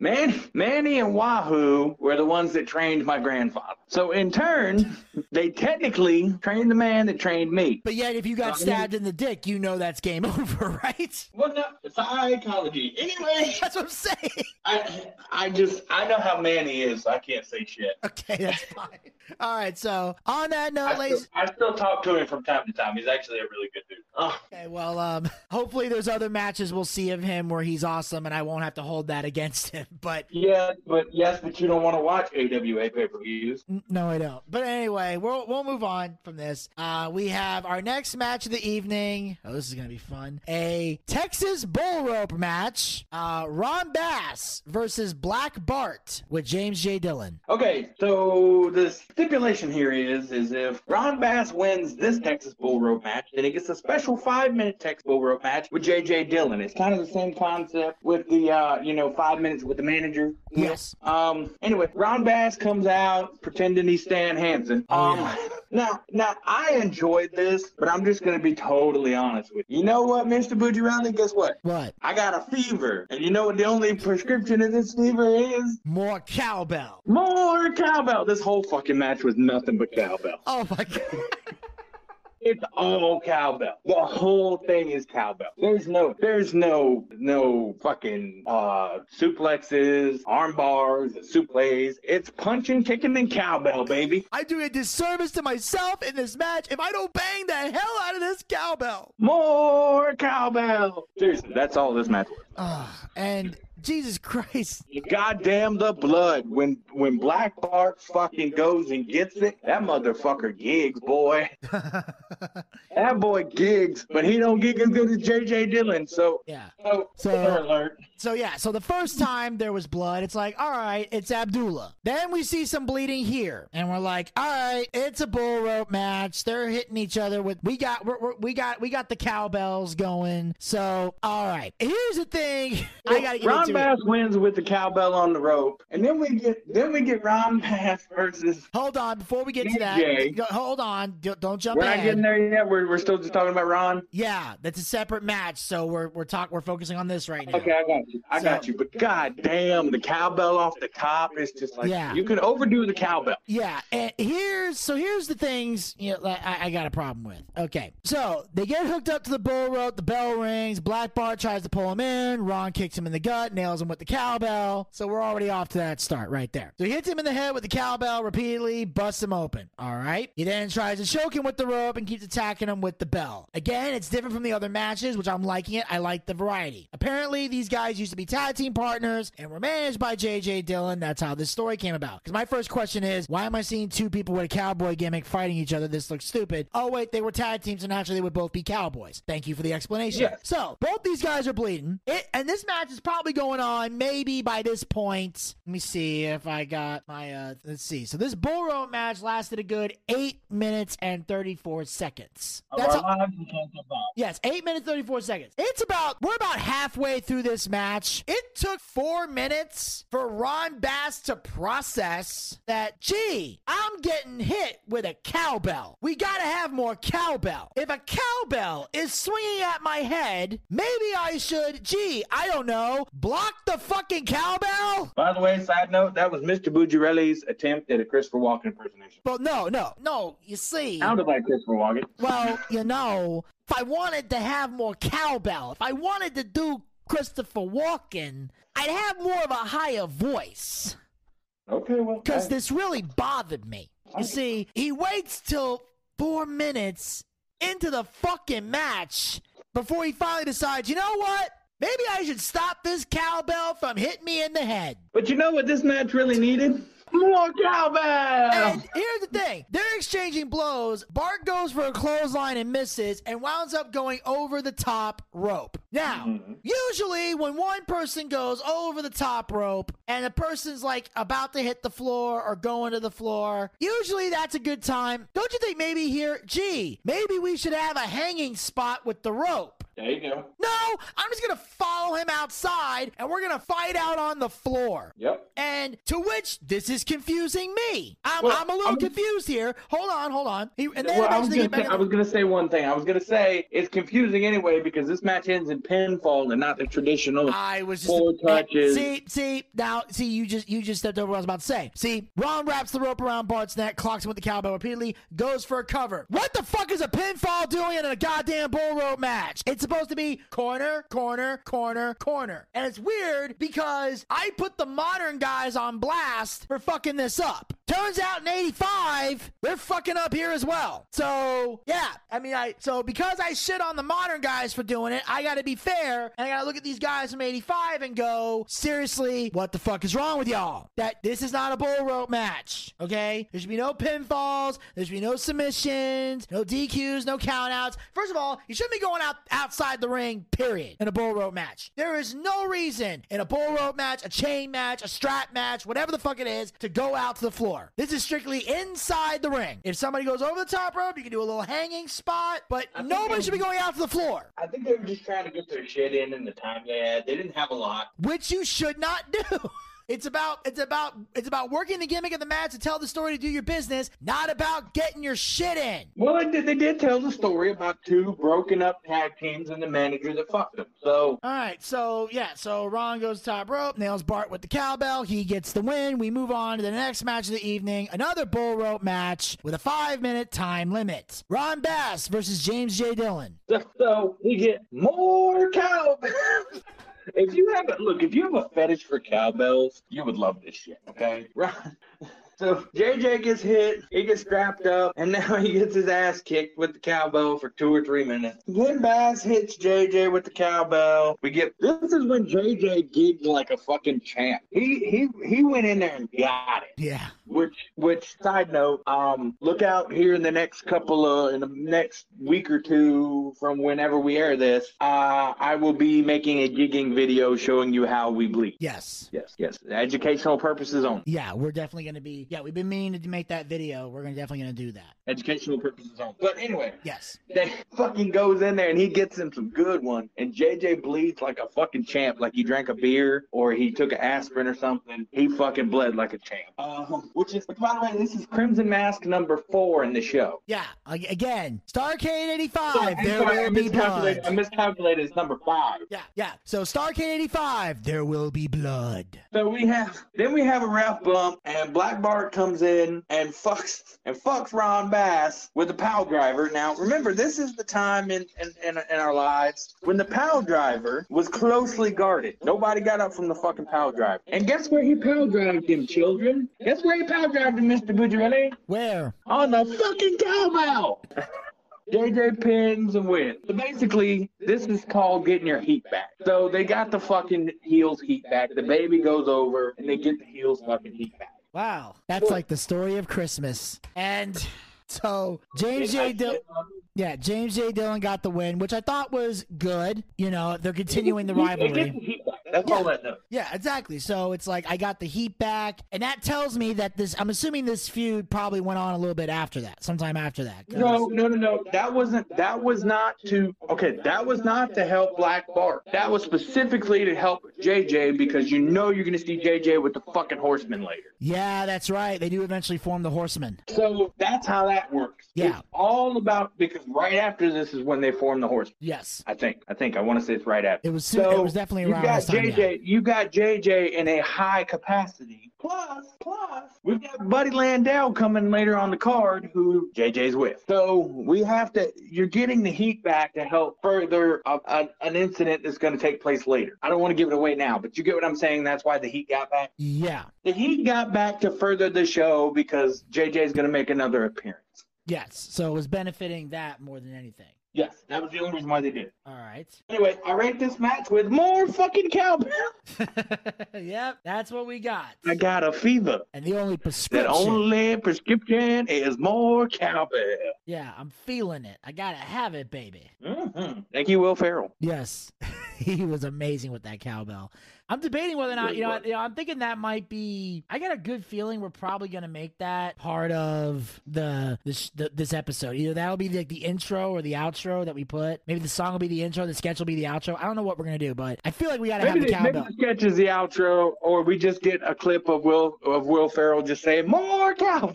Manny, Manny and Wahoo were the ones that trained my grandfather. So in turn, they technically trained the man that trained me. But yet if you got uh, stabbed in the dick, you know that's game over, right? Well, no, it's psychology. Anyway. That's what I'm saying. I, I just, I know how Manny is. So I can't say shit. Okay, that's fine. All right, so on that note, I ladies. Still, I still talk to him from time to time. He's actually a really good dude. Oh. Okay, well, um, hopefully there's other matches we'll see of him where he's awesome and I won't have to hold that against him. But yeah, but yes, but you don't want to watch A W A pay-per-views. N- no, I don't. But anyway, we'll we'll move on from this. Uh, we have our next match of the evening. Oh, this is gonna be fun. A Texas bull rope match. Uh, Ron Bass versus Black Bart with James J. Dillon. Okay, so the stipulation here is is if Ron Bass wins this Texas bull rope match, then he gets a special five-minute Texas bull rope match with J J. Dillon. It's kind of the same concept with the uh, you know five minutes with the manager. Yes. Um. Anyway, Ron Bass comes out pretending he's Stan Hansen. Um. Oh, yeah. Now, now I enjoyed this, but I'm just gonna be totally honest with you. You know what, Mister Boogie Riley? Guess what? What? I got a fever, and you know what? The only prescription of this fever is more cowbell. More cowbell. This whole fucking match was nothing but cowbell. Oh my god. It's all cowbell. The whole thing is cowbell. There's no, there's no, no fucking uh, suplexes, arm bars, suplex. It's punching, kicking, and cowbell, baby. I do a disservice to myself in this match if I don't bang the hell out of this cowbell. More cowbell. Seriously, that's all this match was. Uh, and Jesus Christ. Goddamn the blood. When when Black Bart fucking goes and gets it, that motherfucker gigs, boy. That boy gigs, but he don't gig as good as J J. Dillon. So, yeah. So, so alert. So, yeah. So, the first time there was blood, it's like, all right, it's Abdullah. Then we see some bleeding here, and we're like, all right, it's a bull rope match. They're hitting each other with, we got, we're, we're, we got, we got the cowbells going. So, all right. Here's the thing. Well, I got to get Ron into Bass it. wins with the cowbell on the rope, and then we get, then we get Ron Bass versus. Hold on. Before we get D J. To that, go, hold on. Don't jump in. We're ahead. Not getting there yet. We're, we're still just talking about Ron. Yeah, that's a separate match. So we're we're talk we're focusing on this right now. Okay, I got you. I so, got you. But goddamn, the cowbell off the top is just like yeah. You can overdo the cowbell. Yeah, and here's so here's the things you know like I, I got a problem with. Okay, so they get hooked up to the bull rope. The bell rings. Black Bart tries to pull him in. Ron kicks him in the gut. Nails him with the cowbell. So we're already off to that start right there. So he hits him in the head with the cowbell repeatedly. Busts him open. All right. He then tries to choke him with the rope and keeps attacking him with the bell. Again, it's different from the other matches, which I'm liking it. I like the variety. Apparently, these guys used to be tag team partners and were managed by J J. Dillon. That's how this story came about. Because my first question is, why am I seeing two people with a cowboy gimmick fighting each other? This looks stupid. Oh, wait, they were tag teams, and actually they would both be cowboys. Thank you for the explanation. Yeah. So, both these guys are bleeding. It, and this match is probably going on maybe by this point. Let me see if I got my, uh, let's see. So, this bull rope match lasted a good eight minutes and thirty-four seconds. That's a, yes, eight minutes, thirty-four seconds. It's about, we're about halfway through this match. It took four minutes for Ron Bass to process that, gee, I'm getting hit with a cowbell. We gotta have more cowbell. If a cowbell is swinging at my head, maybe I should, gee, I don't know, block the fucking cowbell? By the way, side note, that was Mister Bucciarelli's attempt at a Christopher Walken impersonation. Well, no, no, no, you see. How did I Christopher Walken? Well, you know, if I wanted to have more cowbell, if I wanted to do Christopher Walken, I'd have more of a higher voice. Okay, well. Because this really bothered me. You see, he waits till four minutes into the fucking match before he finally decides, you know what? Maybe I should stop this cowbell from hitting me in the head. But you know what this match really needed? More cowbell! And here's the thing. They're exchanging blows. Bart goes for a clothesline and misses and winds up going over the top rope. Now, mm-hmm. usually when one person goes over the top rope and the person's like about to hit the floor or going to the floor, usually that's a good time. Don't you think maybe here, gee, maybe we should have a hanging spot with the rope? There you go. No, I'm just going to follow him outside, and we're going to fight out on the floor. Yep. And to which, this is confusing me. I'm, well, I'm a little I'm, confused here. Hold on, hold on. He, and then well, I was going to say one thing. I was going to say it's confusing anyway because this match ends in pinfall and not the traditional I was just, four touches. See, see, now, see, you just you just stepped over what I was about to say. See, Ron wraps the rope around Bart's neck, clocks him with the cowbell repeatedly, goes for a cover. What the fuck is a pinfall doing in a goddamn bull rope match? It's supposed to be corner, corner, corner, corner. And it's weird because I put the modern guys on blast for fucking this up. Turns out in eighty-five, they're fucking up here as well. So, yeah. I mean, I so because I shit on the modern guys for doing it, I gotta be fair, and I gotta look at these guys from eighty-five and go, seriously, what the fuck is wrong with y'all? That this is not a bull rope match, okay? There should be no pinfalls, there should be no submissions, no D Qs, no countouts. First of all, you shouldn't be going out outside the ring, period, in a bull rope match. There is no reason in a bull rope match, a chain match, a strap match, whatever the fuck it is, to go out to the floor. This is strictly inside the ring. If somebody goes over the top rope, you can do a little hanging spot, but nobody should be going out to the floor. I think they were just trying to get their shit in in the time they had. They didn't have a lot. Which you should not do. It's about it's about it's about working the gimmick of the match to tell the story, to do your business, not about getting your shit in. Well, they did, they did tell the story about two broken up tag teams and the manager that fucked them. So all right, so yeah, so Ron goes top rope, nails Bart with the cowbell, he gets the win. We move on to the next match of the evening, another bull rope match with a five minute time limit. Ron Bass versus James J. Dillon. So, so we get more cowbells. If you have a, look, if you have a fetish for cowbells, you would love this shit, okay? Right. So J J gets hit, he gets strapped up, and now he gets his ass kicked with the cowbell for two or three minutes. Then Bass hits J J with the cowbell. We get this is when J J gigged like a fucking champ. He he he went in there and got it. Yeah. Which which side note, um, look out here in the next couple of in the next week or two from whenever we air this, uh, I will be making a gigging video showing you how we bleed. Yes. Yes. Yes. Educational purposes only. Yeah, we're definitely gonna be. Yeah, we've been meaning to make that video. We're gonna, definitely going to do that. Educational purposes only. But anyway. Yes. That fucking goes in there and he gets him some good one. And J J bleeds like a fucking champ. Like he drank a beer or he took an aspirin or something. He fucking bled like a champ. Um, which is, by the way, this is Crimson Mask number four in the show. Yeah. Again, Starrcade eighty-five. So, there sorry, will be blood. I miscalculated. It's number five. Yeah. Yeah. So Starrcade eighty-five. There will be blood. So we have, then we have a ref bump and Black Bart comes in and fucks and fucks Ron Bass with a power driver. Now, remember, this is the time in, in, in, in our lives when the power driver was closely guarded. Nobody got up from the fucking power driver. And guess where he power drived him, children? Guess where he power drived him, Mister Bucciarelli? Where? On the fucking cowbell! J J pins and wins. So basically, this is called getting your heat back. So they got the fucking heels heat back. The baby goes over, and they get the heels fucking heat back. Wow, that's like the story of Christmas. And so James J. Dillon, yeah, James J. Dillon got the win, which I thought was good. You know, they're continuing the rivalry. That's yeah. all that does. Yeah, exactly. So it's like I got the heat back, and that tells me that this. I'm assuming this feud probably went on a little bit after that, sometime after that. No, no, no, no. That wasn't. That was not to. Okay, that was not to help Black Bart. That was specifically to help J J because you know you're gonna see J J with the fucking Horsemen later. Yeah, that's right. They do eventually form the Horsemen. So that's how that works. Yeah. It's all about because right after this is when they form the Horsemen. Yes. I think. I think. I want to say it's right after. It was. So it was definitely around this time. J J, you got J J in a high capacity. Plus, plus, we've got Buddy Landel coming later on the card, who J J's with. So we have to. You're getting the heat back to help further a, a, an incident that's going to take place later. I don't want to give it away now, but you get what I'm saying. That's why the heat got back. Yeah, the heat got back to further the show because J J's going to make another appearance. Yes, so it was benefiting that more than anything. Yes, that was the only reason why they did it. All right. Anyway, I rate this match with more fucking cowbell. Yep, that's what we got. I got a fever. And the only prescription. The only prescription is more cowbell. Yeah, I'm feeling it. I gotta have it, baby. Mm-hmm. Thank you, Will Ferrell. Yes, he was amazing with that cowbell. I'm debating whether or not, you know, you know, I'm thinking that might be, I got a good feeling we're probably going to make that part of the this the, this episode. Either that'll be like the, the intro or the outro that we put. Maybe the song will be the intro, the sketch will be the outro. I don't know what we're going to do, but I feel like we got to have the cowbell. Maybe the sketch is the outro, or we just get a clip of Will of Will Ferrell just saying, more cowbell.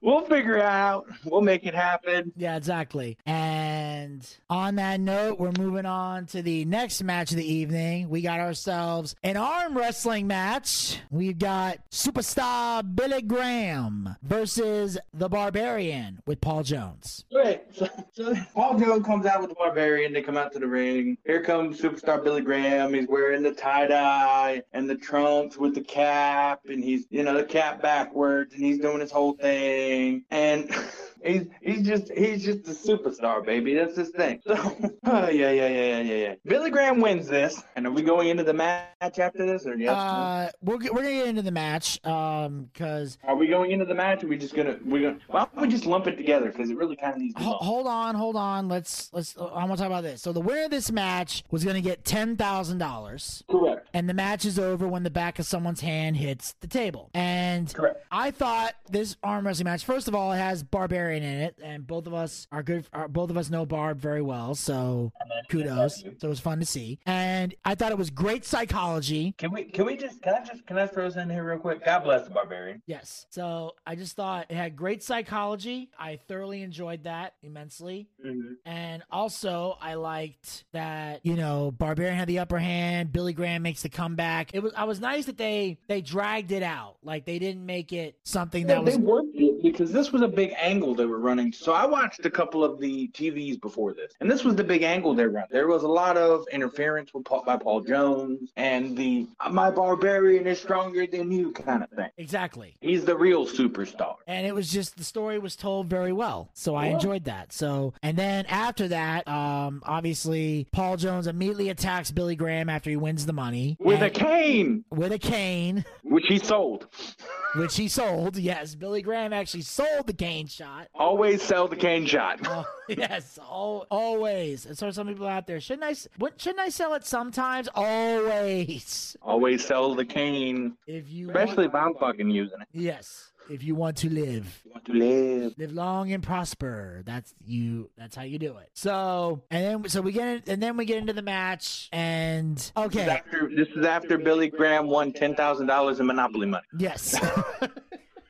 We'll figure it out. We'll make it happen. Yeah, exactly. And on that note, we're moving on to the next match of the evening. We got ourselves an arm wrestling match. We've got Superstar Billy Graham versus the Barbarian with Paul Jones. Right. So, so Paul Jones comes out with the Barbarian. They come out to the ring. Here comes Superstar Billy Graham. He's wearing the tie-dye and the trunks with the cap, and he's, you know, the cap backwards, and he's doing his whole thing. And he's he's just he's just a superstar, baby. That's his thing. So oh, yeah, yeah, yeah, yeah, yeah. Billy Graham wins this. And are we going into the match after this, or yes? Uh, we're we're gonna get into the match. Um, cause are we going into the match? Or are we just gonna we gonna? Why don't we just lump it together? Cause it really kind of needs. To hold, hold on, hold on. Let's let's. I'm gonna talk about this. So the winner of this match was gonna get ten thousand dollars. Correct. And the match is over when the back of someone's hand hits the table. And correct. I thought this arm wrestling match. First of all, it has Barbarian in it, and both of us are good. Are, both of us know Barb very well, so kudos. So it was fun to see, and I thought it was great psychology. Can we? Can we just? Can I just? Can I throw this in here real quick? God bless the Barbarian. Yes. So I just thought it had great psychology. I thoroughly enjoyed that immensely, mm-hmm. and also I liked that you know Barbarian had the upper hand. Billy Graham makes the comeback. It was. I was nice that they they dragged it out. Like they didn't make it something yeah, that was. They worked it. Because this was a big angle they were running. So I watched a couple of the T Vs before this, and this was the big angle they ran. There was a lot of interference with Paul, by Paul Jones and the "my Barbarian is stronger than you" kind of thing. Exactly. He's the real superstar. And it was just the story was told very well. So I yeah. enjoyed that. So and then after that, um, obviously Paul Jones immediately attacks Billy Graham after he wins the money with and, a cane. With a cane, which he sold. Which he sold. Yes, Billy Graham actually. She sold the cane shot. Always sell the cane shot. Oh, yes, all, always. And so some people out there, shouldn't I, what, shouldn't I sell it sometimes? Always. Always sell the cane. If you Especially want, if I'm fucking using it. Yes. If you want to live, you want to live, live long and prosper. That's you. That's how you do it. So and then so we get in, and then we get into the match. And okay, this is after, this is after Billy Graham won ten thousand dollars in Monopoly money. Yes.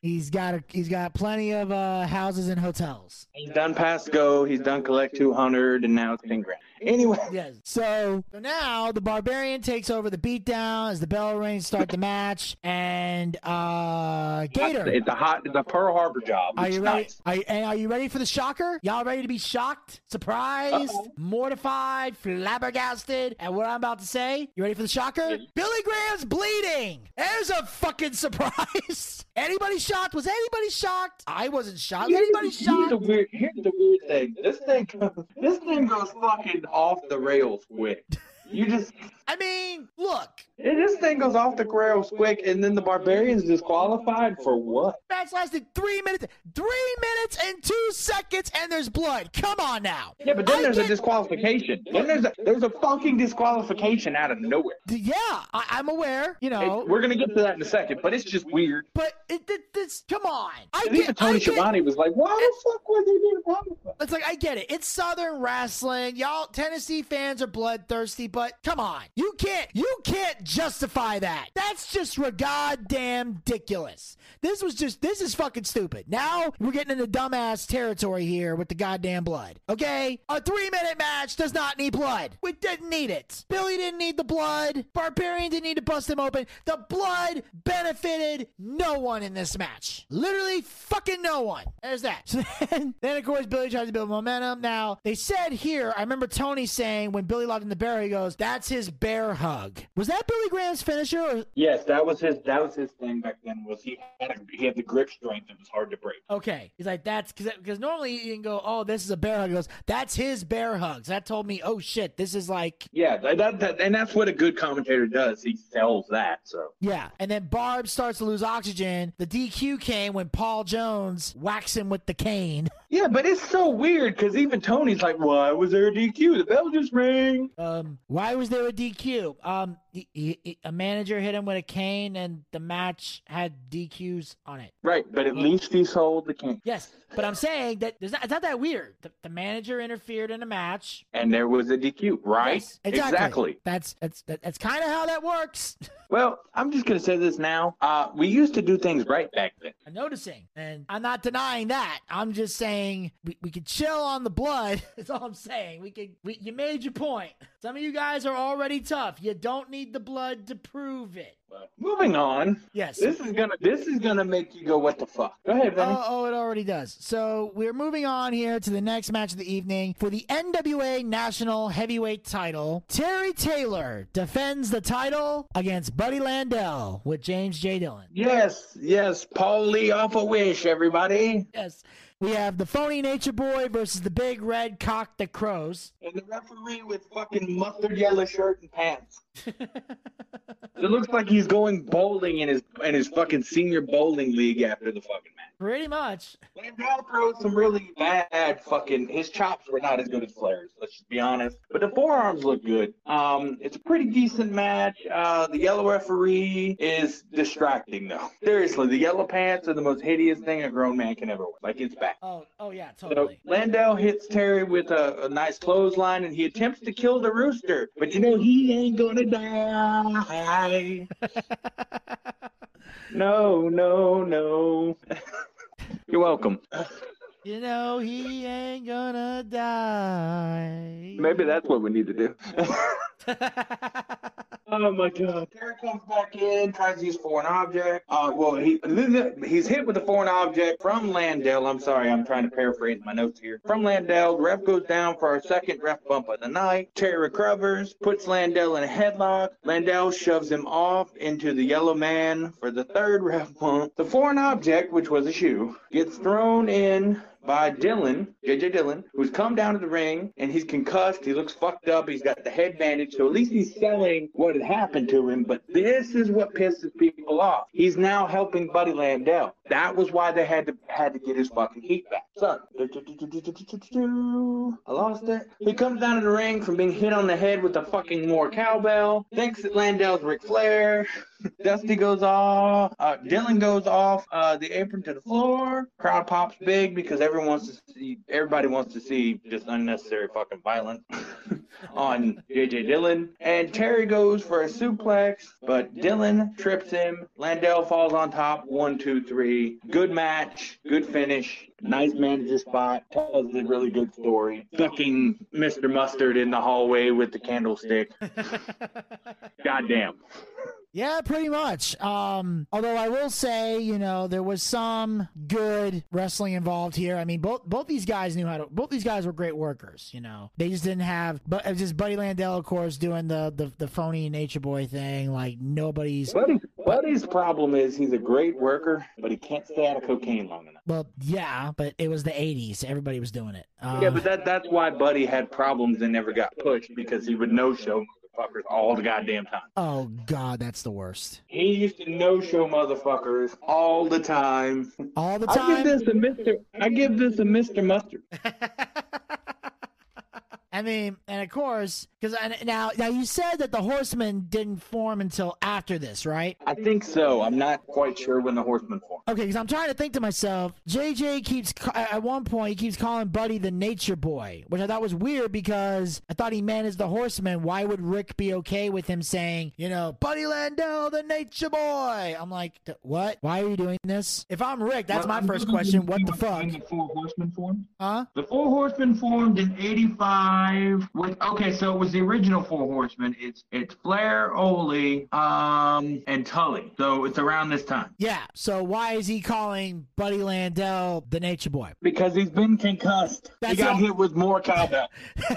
He's got a, he's got plenty of uh, houses and hotels. He's done Pasco. He's done collect two hundred, and now it's ten grand. Anyway, yes. So, so now the Barbarian takes over the beatdown as the bell rings, start the match, and uh, Gator. It's a hot, it's a Pearl Harbor job. Are you ready? Nice. Are, and are you ready for the shocker? Y'all ready to be shocked, surprised, Uh-oh. mortified, flabbergasted at what I'm about to say? You ready for the shocker? Yeah. Billy Graham's bleeding. There's a fucking surprise. Anybody shocked? Was anybody shocked? I wasn't shocked. Was anybody here's, shocked? Here's the, weird, here's the weird thing. This thing goes, this thing goes fucking off the rails quick. You just... I mean, look. This thing goes off the rails quick, and then the Barbarian's disqualified for what? Match lasted three minutes. Three minutes and two seconds, and there's blood. Come on now. Yeah, but then I there's get... a disqualification. Then there's a, there's a fucking disqualification out of nowhere. Yeah, I, I'm aware, you know. It, we're going to get to that in a second, but it's just weird. But it, it, it's, come on. I get, even Tony I get, Schiavone was like, why the fuck were they doing wrong? It's like, I get it. It's Southern wrestling. Y'all, Tennessee fans are bloodthirsty, but come on. You can't, you can't justify that. That's just goddamn ridiculous. This was just, this is fucking stupid. Now we're getting into dumbass territory here with the goddamn blood. Okay, a three-minute match does not need blood. We didn't need it. Billy didn't need the blood. Barbarian didn't need to bust him open. The blood benefited no one in this match. Literally fucking no one. There's that. So then, then of course Billy tries to build momentum. Now they said here, I remember Tony saying when Billy locked in the barrier, he goes, "That's his." bear hug. Was that Billy Graham's finisher? Or? Yes, that was his. That was his thing back then. Was he had a, he had the grip strength that was hard to break. Okay, he's like that's because normally you can go, oh, this is a bear hug. He goes, that's his bear hugs. That told me, oh shit, this is like yeah, that, that, and that's what a good commentator does. He sells that. So yeah, and then Barb starts to lose oxygen. The D Q came when Paul Jones whacks him with the cane. Yeah, but it's so weird because even Tony's like, why was there a D Q? The bell just rang. Um, why was there a D Q? Um, he, he, a manager hit him with a cane, and the match had D Qs on it. Right, but at yeah. least he sold the cane. Yes, but I'm saying that there's not, it's not that weird. The, the manager interfered in a match, and there was a D Q. Right? Yes, exactly. exactly. That's that's that's kind of how that works. Well, I'm just gonna say this now. Uh, we used to do things right back then. I'm noticing, and I'm not denying that. I'm just saying we, we could chill on the blood. That's all I'm saying. We could. We, you made your point. Some of you guys are already tough. You don't need the blood to prove it. Well, moving on. Yes. This is gonna. This is gonna make you go, what the fuck? Go ahead, buddy. Oh, oh, it already does. So we're moving on here to the next match of the evening for the N W A National Heavyweight Title. Terry Taylor defends the title against Buddy Landel with James J. Dillon. Yes, yes. Paul Lee off a wish, everybody. Yes. We have the phony nature boy versus the big red cock that crows. And the referee with fucking mustard yellow shirt and pants. It looks like he's going bowling in his in his fucking senior bowling league after the fucking match. Pretty much. Landel throws some really bad fucking... His chops were not as good as Flair's, let's just be honest. But the forearms look good. Um, it's a pretty decent match. Uh, the yellow referee is distracting, though. Seriously, the yellow pants are the most hideous thing a grown man can ever wear. Like, it's bad. Oh, oh yeah, totally. So Landel hits Terry with a, a nice clothesline, and he attempts to kill the rooster. But, you know, he ain't gonna die. No, no, no. You're welcome. You know, he ain't gonna die. Maybe that's what we need to do. Oh, my God. Terry comes back in, tries to use foreign object. Uh, well, he he's hit with a foreign object from Landel. I'm sorry, I'm trying to paraphrase my notes here. From Landel, the ref goes down for our second ref bump of the night. Terry recovers, puts Landel in a headlock. Landel shoves him off into the yellow man for the third ref bump. The foreign object, which was a shoe, gets thrown in by Dillon, J J Dillon, who's come down to the ring, and he's concussed. He looks fucked up. He's got the head bandage, so at least he's selling what had happened to him. But this is what pisses people off. He's now helping Buddy Landel. That was why they had to had to get his fucking heat back. Son, I lost it. He comes down to the ring from being hit on the head with a fucking more cowbell. Thinks that Landell's Ric Flair. Dusty goes off. Uh, Dillon goes off uh, the apron to the floor. Crowd pops big because everyone wants to see. Everybody wants to see just unnecessary fucking violence on J J Dillon. And Terry goes for a suplex, but Dillon trips him. Landel falls on top. One, two, three. Good match. Good finish. Nice manager spot. Tells a really good story. Fucking Mister Mustard in the hallway with the candlestick. Goddamn. Yeah, pretty much. Um, although I will say, you know, there was some good wrestling involved here. I mean, both both these guys knew how to. Both these guys were great workers. You know, they just didn't have. But it was just Buddy Landel, of course, doing the the, the phony nature boy thing. Like nobody's. Buddy, Buddy's problem is he's a great worker, but he can't stay out of cocaine long enough. Well, yeah, but it was the eighties. Everybody was doing it. Uh, yeah, but that that's why Buddy had problems and never got pushed because he would no-show motherfuckers all the goddamn time. Oh, God, that's the worst. He used to no-show motherfuckers all the time. All the time? I give this a Mister I give this a Mister Mustard. I mean, and of course, because now, now you said that the Horsemen didn't form until after this, right? I think so. I'm not quite sure when the Horsemen formed. Okay, because I'm trying to think to myself, J J keeps, at one point, he keeps calling Buddy the Nature Boy, which I thought was weird because I thought he managed the Horsemen. Why would Rick be okay with him saying, you know, Buddy Landel, the Nature Boy? I'm like, what? Why are you doing this? If I'm Rick, that's well, my first question. What the fuck? The Four Horsemen formed? Huh? The Four Horsemen formed in eighty-five. five with, okay, so it was the original Four Horsemen. It's it's Flair, Ole, um, and Tully. So it's around this time. Yeah. So why is he calling Buddy Landel the Nature Boy? Because he's been concussed. That's he got a, hit with more combat.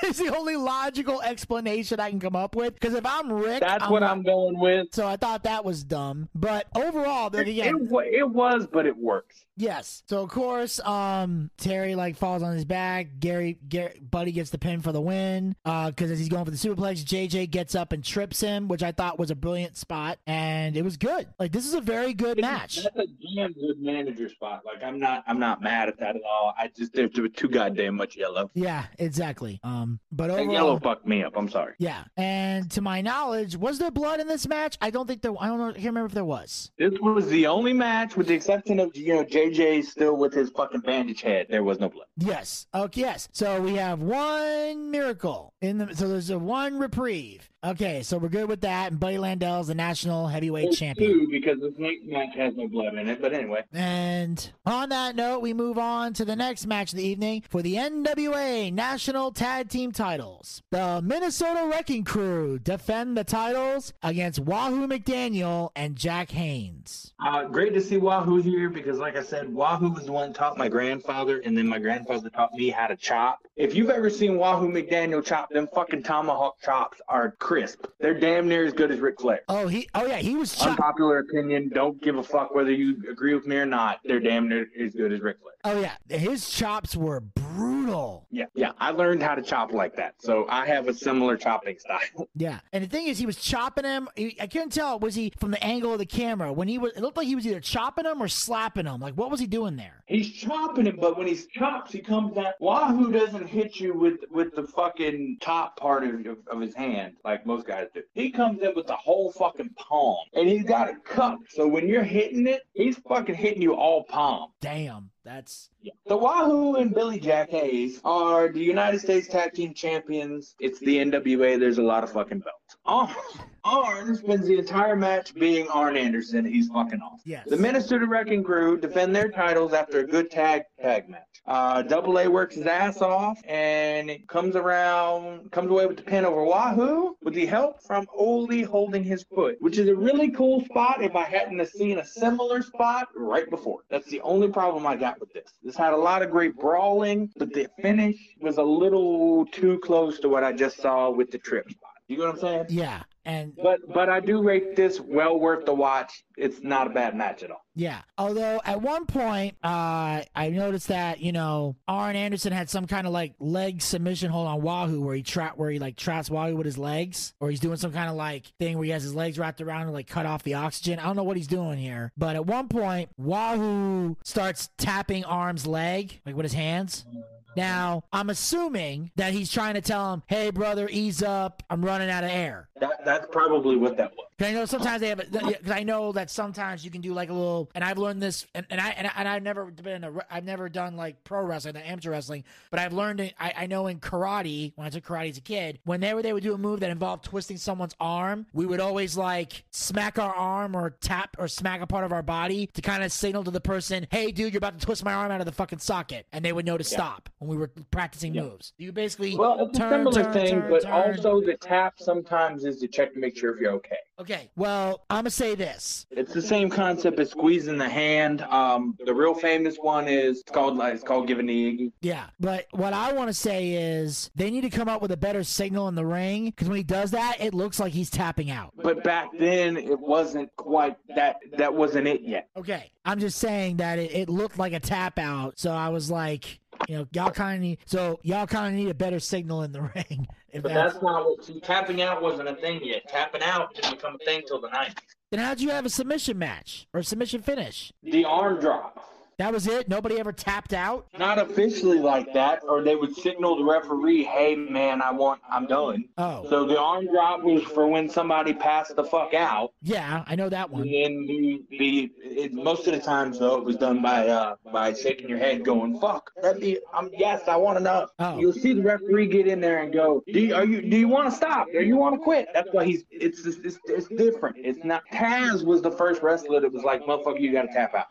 That's the only logical explanation I can come up with. Because if I'm Rick, that's I'm what not, I'm going with. So I thought that was dumb. But overall, then again, it, it, it was, but it works. Yes. So of course, um, Terry like falls on his back. Gary, Gary Buddy gets the pin for the win. Uh, because as he's going for the superplex, J J gets up and trips him, which I thought was a brilliant spot, and it was good. Like this is a very good it's, match. That's a damn good manager spot. Like I'm not, I'm not mad at that at all. I just there was too goddamn much yellow. Yeah, exactly. Um, but overall, that yellow fucked me up. I'm sorry. Yeah, and to my knowledge, was there blood in this match? I don't think there. I don't know, I can't remember if there was. This was the only match, with the exception of you know J J. J J's still with his fucking bandage head. There was no blood. Yes. Okay, yes. So we have one miracle in the so there's a one reprieve. Okay, so we're good with that. And Buddy Landell's the national heavyweight it's champion. Too, because this next match has no blood in it, but anyway. And on that note, we move on to the next match of the evening for the N W A National Tag Team titles. The Minnesota Wrecking Crew defend the titles against Wahoo McDaniel and Jack Haynes. Uh, great to see Wahoo here because, like I said, Wahoo was the one that taught my grandfather, and then my grandfather taught me how to chop. If you've ever seen Wahoo McDaniel chop, them fucking tomahawk chops are crisp. They're damn near as good as Ric Flair. Oh, he. Oh, yeah, he was. Cho- Unpopular opinion. Don't give a fuck whether you agree with me or not. They're damn near as good as Ric Flair. Oh yeah, his chops were brutal. Yeah, yeah. I learned how to chop like that, so I have a similar chopping style. Yeah, and the thing is, he was chopping him. He, I couldn't tell was he from the angle of the camera when he was. It looked like he was either chopping him or slapping him. Like, what was he doing there? He's chopping him, but when he chops, he comes at Wahoo doesn't hit you with with the fucking top part of of, of his hand. Like, most guys do. He comes in with the whole fucking palm, and he's got it cupped. So when you're hitting it, he's fucking hitting you all palm. Damn, that's... Yeah. The Wahoo and Billy Jack Hayes are the United States Tag Team Champions. It's the N W A. There's a lot of fucking belts. Arn, Arn spends the entire match being Arn Anderson. He's fucking off. Yes. The Minnesota Wrecking Crew defend their titles after a good tag tag match. Uh, Double A works his ass off and comes around, comes away with the pin over Wahoo with the help from Ole holding his foot, which is a really cool spot if I hadn't seen a similar spot right before. That's the only problem I got with this. This had a lot of great brawling, but the finish was a little too close to what I just saw with the trip spot. You know what I'm saying? Yeah. And but but I do rate this well worth the watch. It's not a bad match at all. Yeah. Although at one point, uh, I noticed that, you know, Arn Anderson had some kind of like leg submission hold on Wahoo where he tra- where he like traps Wahoo with his legs, or he's doing some kind of like thing where he has his legs wrapped around and like cut off the oxygen. I don't know what he's doing here. But at one point, Wahoo starts tapping Arn's leg, like with his hands. Now, I'm assuming that he's trying to tell him, hey, brother, ease up. I'm running out of air. That, that's probably what that was. Because I know sometimes they have, because I know that sometimes you can do like a little, and I've learned this, and, and I and, I, and I've never been, a, I've never done like pro wrestling, like amateur wrestling, but I've learned, I, I know in karate, when I took karate as a kid, whenever they would do a move that involved twisting someone's arm, we would always like smack our arm or tap or smack a part of our body to kind of signal to the person, hey, dude, you're about to twist my arm out of the fucking socket, and they would know to yeah. stop when we were practicing yeah. moves. You basically well, it's turn, a similar turn, thing, turn, but turn. Also the tap sometimes is to check to make sure if you're okay. Okay, well, I'm going to say this. It's the same concept as squeezing the hand. Um, the real famous one is it's called, it's called giving the Iggy. Yeah, but what I want to say is they need to come up with a better signal in the ring, because when he does that, it looks like he's tapping out. But back then, it wasn't quite that. That wasn't it yet. Okay, I'm just saying that it, it looked like a tap out, so I was like... You know, y'all kind of need, so y'all kind of need a better signal in the ring. If but that's, that's not what, see, tapping out wasn't a thing yet. Tapping out didn't become a thing till the nineties. Then how'd you have a submission match or a submission finish? The arm drop. That was it? Nobody ever tapped out? Not officially like that, or they would signal the referee, hey, man, I want, I'm done. Oh. So the arm drop was for when somebody passed the fuck out. Yeah, I know that one. And then the, the, it, most of the times, though, it was done by uh, by shaking your head going, fuck, that'd be, I'm, yes, I want enough. Oh. You'll see the referee get in there and go, do you, are you, do you want to stop? Or you want to quit? That's why he's, it's, it's, it's, it's different. It's not, Taz was the first wrestler that was like, motherfucker, you got to tap out.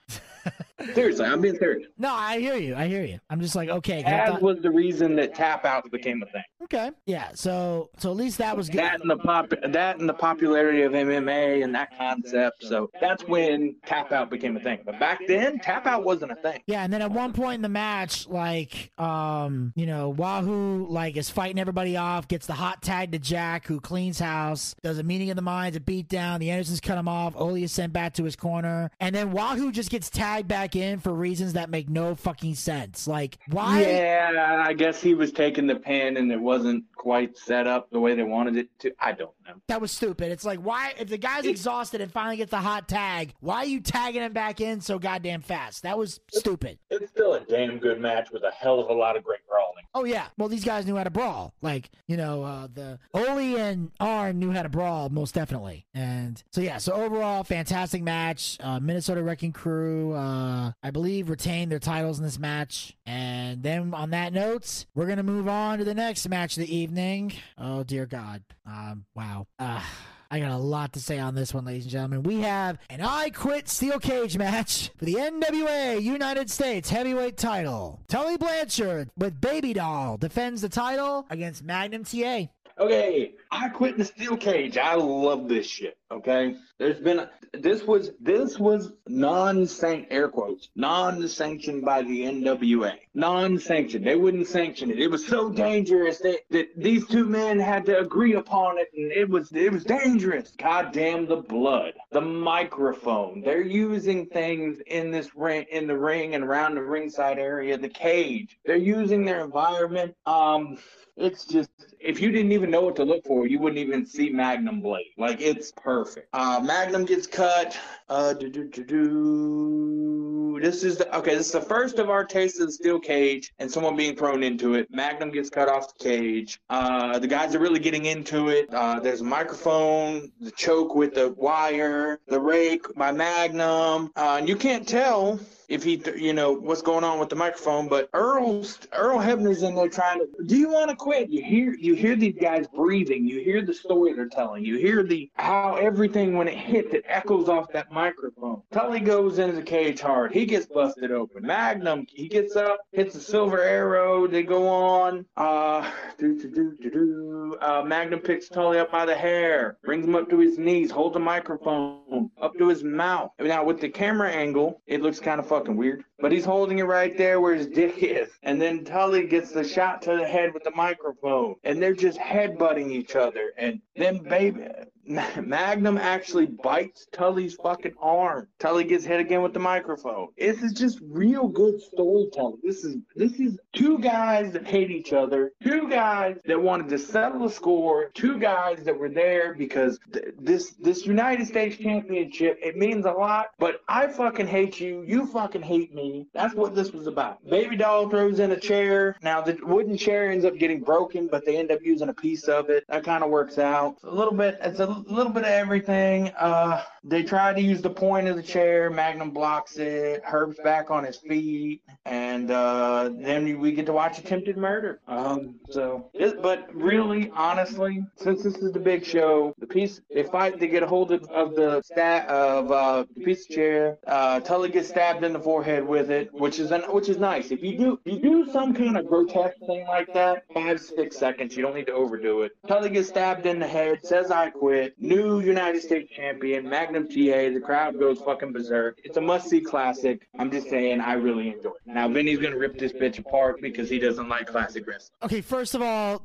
Seriously, I'm being serious. No, I hear you. I hear you. I'm just like, okay. That thought... was the reason that tap outs became a thing. Okay. Yeah. So, so at least that was good. That and the pop, that and the popularity of M M A and that concept. So that's when tap out became a thing. But back then, tap out wasn't a thing. Yeah. And then at one point in the match, like, um, you know, Wahoo like is fighting everybody off, gets the hot tag to Jack, who cleans house, does a meeting of the minds, a beat down. The Andersons cut him off. Ole is sent back to his corner, and then Wahoo just gets tagged back in for reasons that make no fucking sense. Like, why? Yeah, I guess he was taking the pin and it wasn't quite set up the way they wanted it to. I don't know. That was stupid. It's like, why, if the guy's exhausted and finally gets the hot tag, why are you tagging him back in so goddamn fast? That was stupid. It's still a damn good match with a hell of a lot of great brawling. Oh yeah, well these guys knew how to brawl. Like, you know, uh, the Ole and Arn knew how to brawl most definitely. And so yeah, so overall fantastic match. Uh, Minnesota Wrecking Crew, uh, I believe, retained their titles in this match. And then on that note, we're going to move on to the next match of the evening. Oh, dear God. Um, wow. Uh, I got a lot to say on this one, ladies and gentlemen. We have an I Quit Steel Cage match for the N W A United States Heavyweight title. Tully Blanchard with Baby Doll defends the title against Magnum T A. Okay, I Quit the Steel Cage. I love this shit, okay? There's been, a, this was, this was non-sanctioned, air quotes, non-sanctioned by the N W A. Non-sanctioned. They wouldn't sanction it. It was so dangerous that, that these two men had to agree upon it, and it was, it was dangerous. God damn the blood. The microphone. They're using things in this ring, in the ring and around the ringside area, the cage. They're using their environment. Um... It's just, if you didn't even know what to look for, you wouldn't even see Magnum blade. Like, it's perfect. Uh, Magnum gets cut. Uh, do, do, do, do. This is the, okay, this is the first of our taste of the steel cage and someone being thrown into it. Magnum gets cut off the cage. Uh, the guys are really getting into it. Uh, there's a microphone, the choke with the wire, the rake by Magnum. Uh, and you can't tell if he, th- you know, what's going on with the microphone, but Earl's, Earl Hebner's in there trying to, do you want to quit? You hear, you hear these guys breathing. You hear the story they're telling. You hear the, how everything, when it hits, it echoes off that microphone. Tully goes into the cage hard. He gets busted open. Magnum, he gets up, hits a silver arrow. They go on. Uh, do, do, do, do, do. Uh, Magnum picks Tully up by the hair, brings him up to his knees, holds the microphone up to his mouth. Now, with the camera angle, it looks kind of fun. Fucking weird, but he's holding it right there where his dick is, and then Tully gets the shot to the head with the microphone, and they're just headbutting each other, and then baby Magnum actually bites Tully's fucking arm. Tully gets hit again with the microphone. This is just real good storytelling. This is this is two guys that hate each other, two guys that wanted to settle the score, two guys that were there because th- this this United States Championship, it means a lot, but I fucking hate you. You fucking hate me. That's what this was about. Baby Doll throws in a chair. Now, the wooden chair ends up getting broken, but they end up using a piece of it. That kind of works out. It's a little bit, it's a little bit of everything. Uh, they try to use the point of the chair. Magnum blocks it. Herb's back on his feet, and uh, then we get to watch attempted murder. Um, so, it, but really, honestly, since this is the big show, the piece they fight, they get a hold of, of the stat of uh, the piece of chair. Uh, Tully gets stabbed in the forehead with it, which is an, which is nice. If you do you do some kind of grotesque thing like that, five six seconds. You don't need to overdo it. Tully gets stabbed in the head. Says I quit. New United States champion, Magnum T A. The crowd goes fucking berserk. It's a must-see classic. I'm just saying, I really enjoy it. Now, Vinny's going to rip this bitch apart because he doesn't like classic wrestling. Okay, first of all,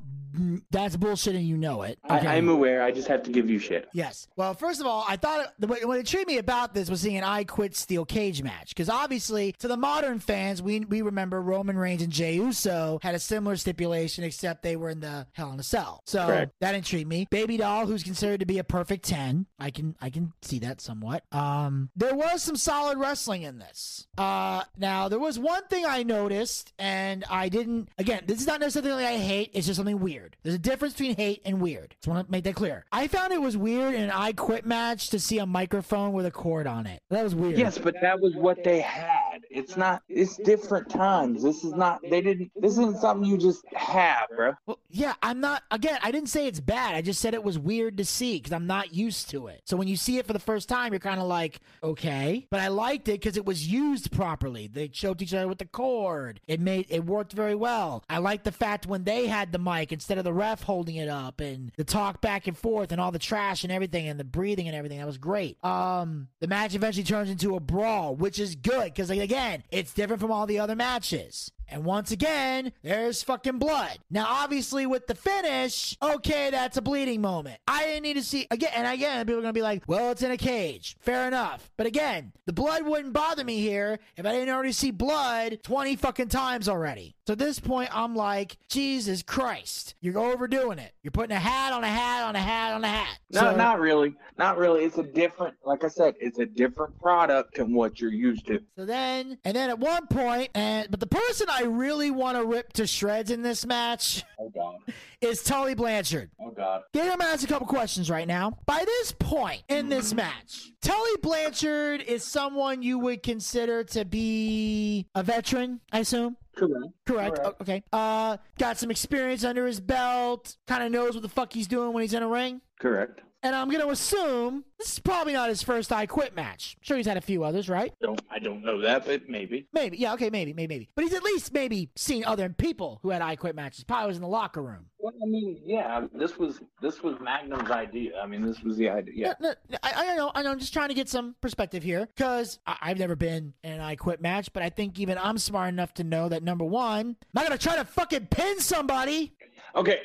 that's bullshit and you know it. Okay. I, I'm aware. I just have to give you shit. Yes. Well, first of all, I thought it, what intrigued me about this was seeing an I Quit Steel Cage match. Because obviously, to the modern fans, we we remember Roman Reigns and Jey Uso had a similar stipulation, except they were in the Hell in a Cell. So correct. That intrigued me. Baby Doll, who's considered to be a perfect ten. I can I can see that somewhat. Um, there was some solid wrestling in this. Uh, now, there was one thing I noticed, and I didn't... Again, this is not necessarily something I hate. It's just something weird. There's a difference between hate and weird. Just want to make that clear. I found it was weird in an I Quit match to see a microphone with a cord on it. That was weird. Yes, but that was what they had. It's not, it's different times. This is not, they didn't, this isn't something you just have, bro. Well, Yeah, I'm not, again, I didn't say it's bad. I just said it was weird to see because I'm not used to it. So when you see it for the first time, you're kind of like, okay. But I liked it because it was used properly. They choked each other with the cord. It made, it worked very well. I liked the fact when they had the mic instead of the ref holding it up and the talk back and forth and all the trash and everything and the breathing and everything. That was great. Um, the match eventually turns into a brawl, which is good because, again, it's different from all the other matches. And once again, there's fucking blood. Now, obviously, with the finish, okay, that's a bleeding moment. I didn't need to see, again, and again, people are going to be like, well, it's in a cage. Fair enough. But again, the blood wouldn't bother me here if I didn't already see blood twenty fucking times already. So at this point, I'm like, Jesus Christ, you're overdoing it. You're putting a hat on a hat on a hat on a hat. No, so, not really. Not really. It's a different, like I said, it's a different product than what you're used to. So then, and then at one point, and, but the person I I really want to rip to shreds in this match. Oh, God. Is Tully Blanchard. Oh, God. Get him ask a couple questions right now. By this point in this match, Tully Blanchard is someone you would consider to be a veteran, I assume. Correct. Correct. Correct. Okay. Uh, got some experience under his belt. Kind of knows what the fuck he's doing when he's in a ring. Correct. And I'm going to assume this is probably not his first I Quit match. I'm sure he's had a few others, right? Don't, I don't know that, but maybe. Maybe. Yeah, okay, maybe, maybe, maybe. But he's at least maybe seen other people who had I Quit matches. Probably was in the locker room. Well, I mean, yeah, this was this was Magnum's idea. I mean, this was the idea. Yeah. No, no, I, I know. I know. I'm just trying to get some perspective here because I've never been in an I Quit match, but I think even I'm smart enough to know that, number one, I'm not going to try to fucking pin somebody. Okay.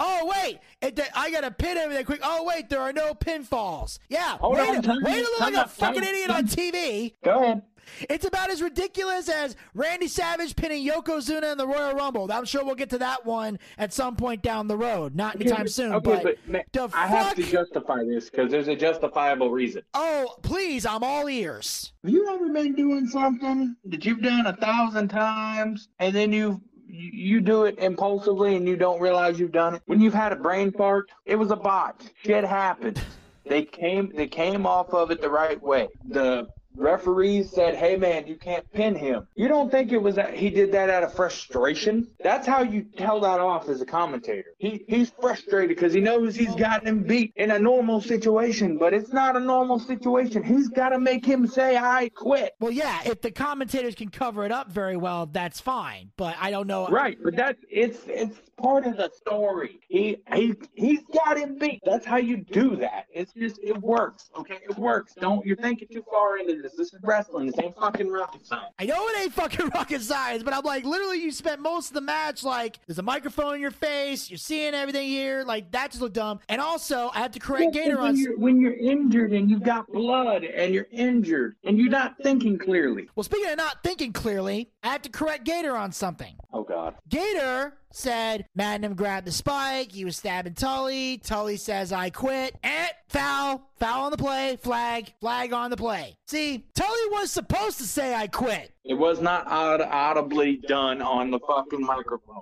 Oh, wait. It, I got to pin everything quick. Oh, wait. There are no pinfalls. Yeah. Hold wait on, to, wait to look like a fucking idiot on T V. Go ahead. It's about as ridiculous as Randy Savage pinning Yokozuna in the Royal Rumble. I'm sure we'll get to that one at some point down the road. Not anytime okay, soon. Okay, but, but man, the I fuck? have to justify this because there's a justifiable reason. Oh, please. I'm all ears. Have you ever been doing something that you've done a thousand times and then you've You do it impulsively and you don't realize you've done it? When you've had a brain fart, it was a botch. Shit happened. They came they came off of it the right way. The referees said, hey, man, you can't pin him. You don't think it was that he did that out of frustration? That's how you tell that off as a commentator. He He's frustrated because he knows he's gotten him beat in a normal situation, but it's not a normal situation. He's got to make him say, I quit. Well, yeah, if the commentators can cover it up very well, that's fine, but I don't know. Right, but that's, it's it's part of the story. He, he, he's got him beat. That's how you do that. It's just, it works, okay? It works. Don't, you're thinking too far into this. This is wrestling. This ain't fucking rocket science. I know it ain't fucking rocket science, but I'm like, literally, you spent most of the match, like, there's a microphone in your face, you're seeing everything here, like, that just looked dumb. And also, I have to correct yeah, Gator on... You're, when you're injured and you've got blood and you're injured and you're not thinking clearly. Well, speaking of not thinking clearly, I have to correct Gator on something. Oh, God. Gator said Magnum grabbed the spike, he was stabbing Tully, Tully says I quit, and foul, foul on the play, flag, flag on the play. See, Tully was supposed to say I quit. It was not audibly done on the fucking microphone.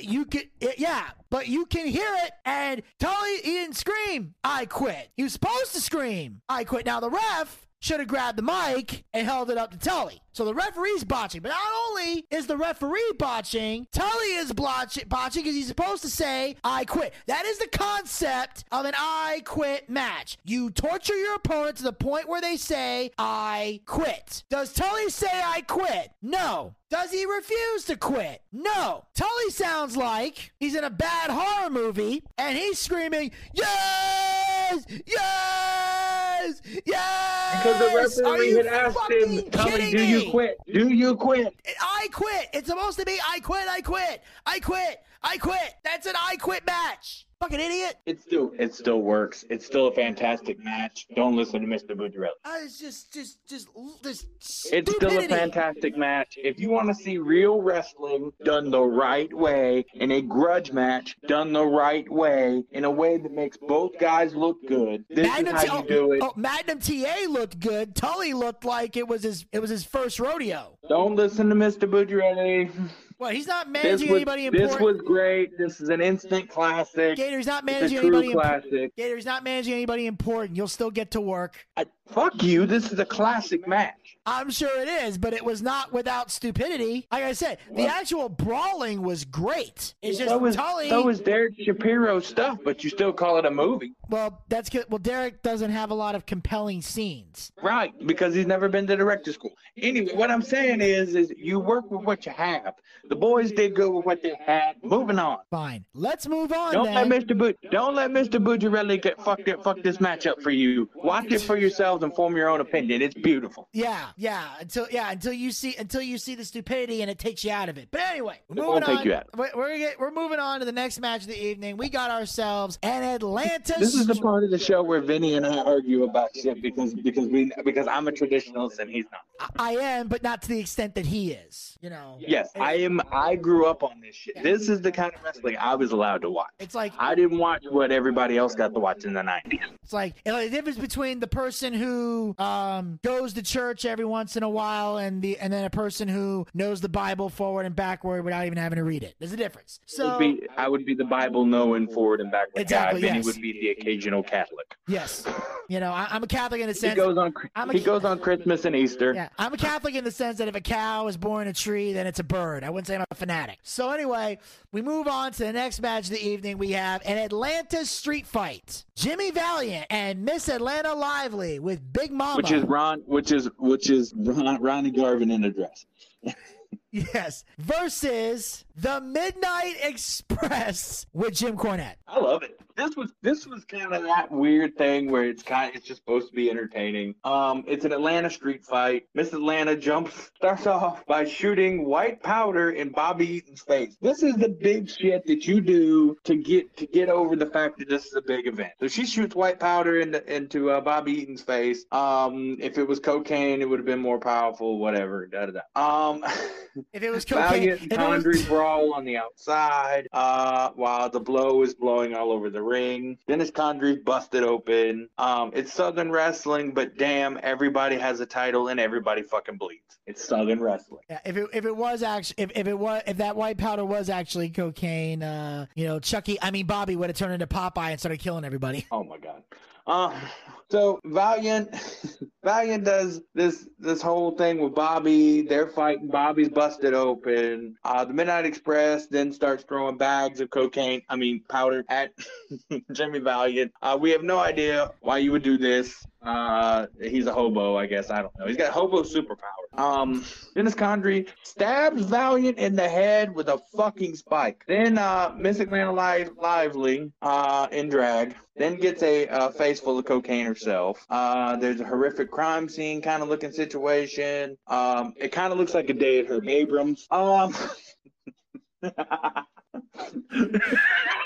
You could, yeah, but you can hear it, and Tully, he didn't scream, I quit. He was supposed to scream, I quit. Now the ref should have grabbed the mic and held it up to Tully. So the referee's botching. But not only is the referee botching, Tully is blotch- botching because he's supposed to say, I quit. That is the concept of an I quit match. You torture your opponent to the point where they say, I quit. Does Tully say I quit? No. Does he refuse to quit? No. Tully sounds like he's in a bad horror movie and he's screaming, yes! Yes! Yes! Because the referee had asked him, Tully, do you quit? Do you quit? I quit. It's supposed to be, I quit, I quit, I quit, I quit. That's an I quit match. Fucking idiot. It still it still works. It's still a fantastic match. Don't listen to Mister Bucciarelli. Uh, it's just, just, just, just stupidity. It's still a fantastic match. If you want to see real wrestling done the right way, in a grudge match done the right way, in a way that makes both guys look good, this Magnum is how you oh, do it. Oh, Magnum T A looked good. Tully looked like it was his, it was his first rodeo. Don't listen to Mister Bucciarelli. Well, he's not managing was, anybody important. This was great. This is an instant classic. Gator's not managing anybody important. Gator's not managing anybody important. You'll still get to work. I, fuck you. This is a classic match. I'm sure it is, but it was not without stupidity. Like I said, the what? actual brawling was great. It's just so was, Tully. So was Derek Shapiro stuff, but you still call it a movie. Well, that's good. Well, Derek doesn't have a lot of compelling scenes. Right, because he's never been to director school. Anyway, what I'm saying is, is you work with what you have. The boys did good with what they had. Moving on. Fine. Let's move on. Don't then. let Mister But don't let Mister Bucciarelli get fucked up, fuck this match up for you. Watch it for yourselves and form your own opinion. It's beautiful. Yeah, yeah. Until yeah, until you see until you see the stupidity and it takes you out of it. But anyway, we're moving on. Take you out. We're we're, get, we're moving on to the next match of the evening. We got ourselves an Atlanta. This is the part of the show where Vinny and I argue about shit because because we because I'm a traditionalist and he's not. I, I am, but not to the extent that he is. You know. Yes, and, I am. I grew up on this shit. Yeah. This is the kind of wrestling I was allowed to watch. It's like I didn't watch what everybody else got to watch in the nineties. It's like, you know, the difference between the person who um, goes to church every once in a while and the and then a person who knows the Bible forward and backward without even having to read it. There's a difference. So would be, I would be the Bible knowing forward and backward exactly, guy. Vinny yes. would be the occasional Catholic. Yes, you know, I, I'm a Catholic in the sense. He goes on. I'm a, he goes on Christmas and Easter. Yeah, I'm a Catholic in the sense that if a cow is born a tree, then it's a bird. I wouldn't say I'm a fanatic. So anyway, we move on to the next match of the evening. We have an Atlanta street fight. Jimmy Valiant and Miss Atlanta Lively with Big Mama. Which is Ron which is which is Ron, Ronnie Garvin in a dress. Yes. Versus the Midnight Express with Jim Cornette. I love it. This was this was kind of that weird thing where it's kind of, it's just supposed to be entertaining. Um, it's an Atlanta street fight. Miss Atlanta jumps starts off by shooting white powder in Bobby Eaton's face. This is the big shit that you do to get to get over the fact that this is a big event. So she shoots white powder in the, into uh, Bobby Eaton's face. Um, if it was cocaine, it would have been more powerful. Whatever. Da da da. Um, if it was cocaine, Valiant and Condrey brawl on the outside uh, while the blow is blowing all over the ring. Dennis Condrey busted open. Um, it's Southern wrestling, but damn, everybody has a title and everybody fucking bleeds. It's Southern wrestling. Yeah, if it if it was actually if, if it was if that white powder was actually cocaine, uh, you know, Chucky, I mean Bobby would have turned into Popeye and started killing everybody. Oh my God. Uh, so Valiant, Valiant does this this whole thing with Bobby. They're fighting. Bobby's busted open. Uh, the Midnight Express then starts throwing bags of cocaine, I mean powder, at Jimmy Valiant. Uh, we have no idea why you would do this. Uh, he's a hobo, I guess. I don't know. He's got hobo superpower. Um, Dennis Condrey stabs Valiant in the head with a fucking spike. Then uh, Miss Atlanta Live- Lively uh, in drag. Then gets a uh, face full of cocaine herself. Uh, there's a horrific crime scene kind of looking situation. Um, it kind of looks like a day at Herb Abrams. Um...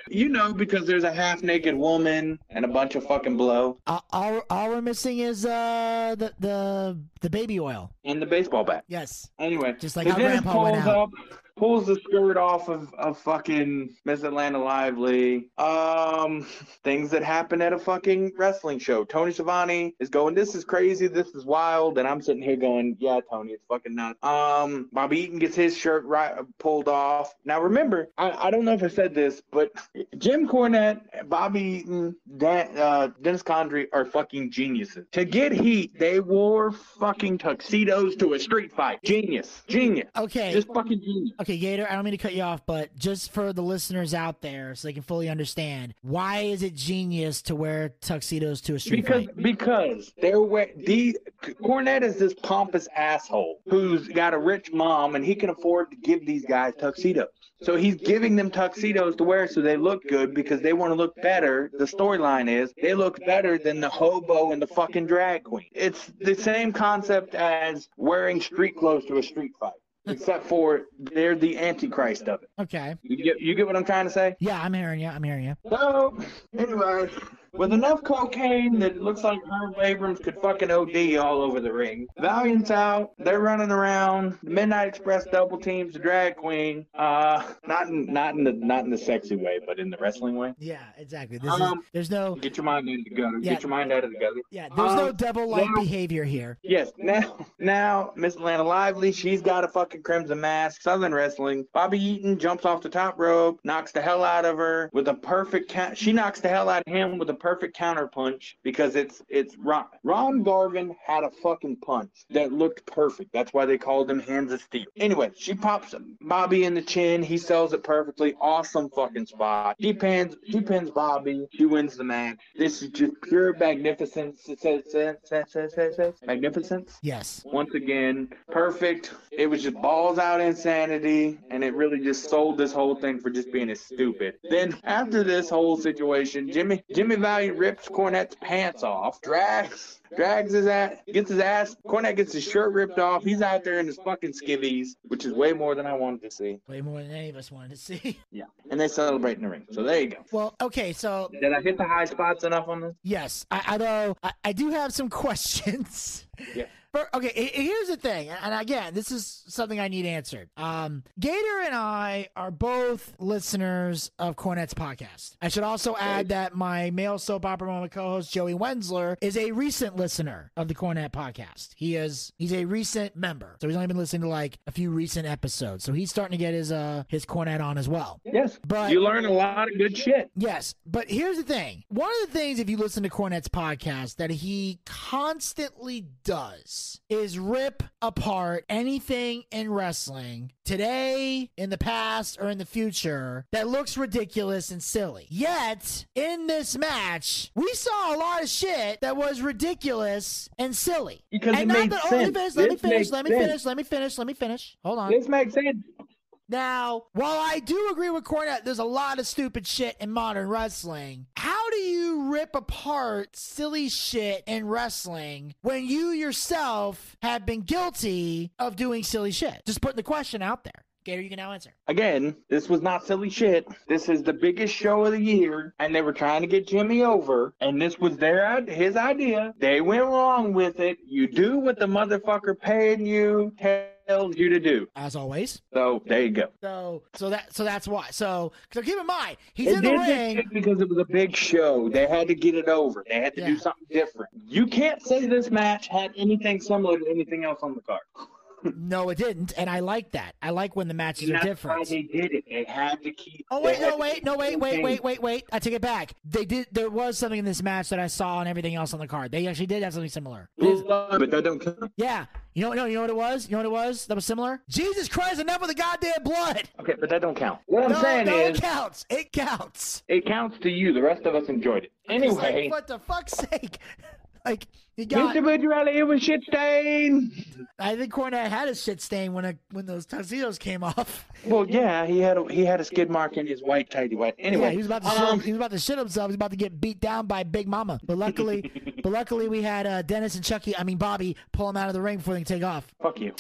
You know, because there's a half-naked woman and a bunch of fucking blow. Uh, all, all we're missing is uh, the, the the baby oil. And the baseball bat. Yes. Anyway. Just like how Grandpa went out. Up, pulls the skirt off of, of fucking Miss Atlanta Lively. Um, things that happen at a fucking wrestling show. Tony Schiavone is going, this is crazy, this is wild. And I'm sitting here going, yeah, Tony, it's fucking nuts. Um, Bobby Eaton gets his shirt right, pulled off. Now, remember, I, I don't know if I said this, but Jim Cornette, Bobby Eaton, Dan, uh, Dennis Condrey are fucking geniuses. To get heat, they wore fucking tuxedos to a street fight. Genius. Genius. Okay. Just fucking genius. Okay, Gator, I don't mean to cut you off, but just for the listeners out there so they can fully understand, why is it genius to wear tuxedos to a street because, fight? Because they're wear- the Cornette is this pompous asshole who's got a rich mom, and he can afford to give these guys tuxedos. So he's giving them tuxedos to wear so they look good because they want to look better. The storyline is they look better than the hobo and the fucking drag queen. It's the same concept as wearing street clothes to a street fight. Except for they're the Antichrist of it. Okay. You get, you get what I'm trying to say? Yeah, I'm hearing you. I'm hearing you. So, anyway, With enough cocaine that it looks like Herb Abrams could fucking O D all over the ring. Valiant's out. They're running around. The Midnight Express double teams the drag queen. Uh, not in not in the not in the sexy way, but in the wrestling way. Yeah, exactly. This um, is, there's no get your mind out of the gutter. Yeah, get your mind out of the gutter. Yeah, there's um, no devil-like behavior here. Yes. Now, now Miss Atlanta Lively, she's got a fucking crimson mask. Southern wrestling. Bobby Eaton jumps off the top rope, knocks the hell out of her with a perfect count. She knocks the hell out of him with a perfect counterpunch because it's it's Ron. Ron Garvin had a fucking punch that looked perfect. That's why they called him Hands of Steel. Anyway, she pops Bobby in the chin. He sells it perfectly. Awesome fucking spot. She pins, she pins Bobby. She wins the match. This is just pure magnificence. Magnificence? Yes. Once again, perfect. It was just balls out insanity, and it really just sold this whole thing for just being as stupid. Then after this whole situation, Jimmy Jimmy Valiant rips Cornette's pants off, drags Drags his ass, gets his ass, Cornette gets his shirt ripped off. He's out there in his fucking skivvies, which is way more than I wanted to see. Way more than any of us wanted to see. Yeah. And they celebrate in the ring. So there you go. Well, okay, so... Did I hit the high spots enough on this? Yes. I, I know. I, I do have some questions. Yeah. But, okay, here's the thing, and again, this is something I need answered. Um, Gator and I are both listeners of Cornette's podcast. I should also add that my male soap opera moment co-host, Joey Wensler, is a recent listener of the Cornette podcast. He is he's a recent member, so he's only been listening to like a few recent episodes. So he's starting to get his uh his Cornette on as well. Yes, but you learn a lot of good shit. Yes, but here's the thing. One of the things, if you listen to Cornette's podcast, that he constantly does is rip apart anything in wrestling today, in the past, or in the future that looks ridiculous and silly. Yet, in this match, we saw a lot of shit that was ridiculous and silly. Because and it made that, sense. Oh, let me finish, let me finish, let me finish, sense. let me finish, let me finish. Hold on. This makes sense. Now, while I do agree with Cornette, there's a lot of stupid shit in modern wrestling. How do you rip apart silly shit in wrestling when you yourself have been guilty of doing silly shit? Just putting the question out there. Gator, you can now answer. Again, this was not silly shit. This is the biggest show of the year, and they were trying to get Jimmy over, and this was their his idea. They went along with it. You do what the motherfucker paid you. Tells you to do, as always. So there you go. So so that so that's why. So so keep in mind, he's it in the ring because it was a big show. They had to get it over. They had to yeah. do something different. You can't say this match had anything similar to anything else on the card. No, it didn't, and I like that. I like when the matches and are different. That's why they did it. They had to keep. Oh wait, no wait, no wait, wait, wait, wait, wait. I take it back. They did. There was something in this match that I saw and everything else on the card. They actually did have something similar. But that don't count. Yeah. You know, no, you know what it was? You know what it was? That was similar? Jesus Christ, enough of the goddamn blood! Okay, but that don't count. What I'm no, saying no, is... No, it counts! It counts! It counts to you. The rest of us enjoyed it. Anyway... Like, what the fuck's sake? Like, you got... Mister Budgerelli, it was shit stain! I think Cornette had a shit stain when a, when those tuxedos came off. Well, yeah, he had a, he had a skid mark in his white tighty white. Anyway... Yeah, he was about to, um... shit, he was about to shit himself. He was about to get beat down by Big Mama. But luckily... But luckily, we had uh, Dennis and Chucky, I mean, Bobby, pull him out of the ring before they can take off. Fuck you.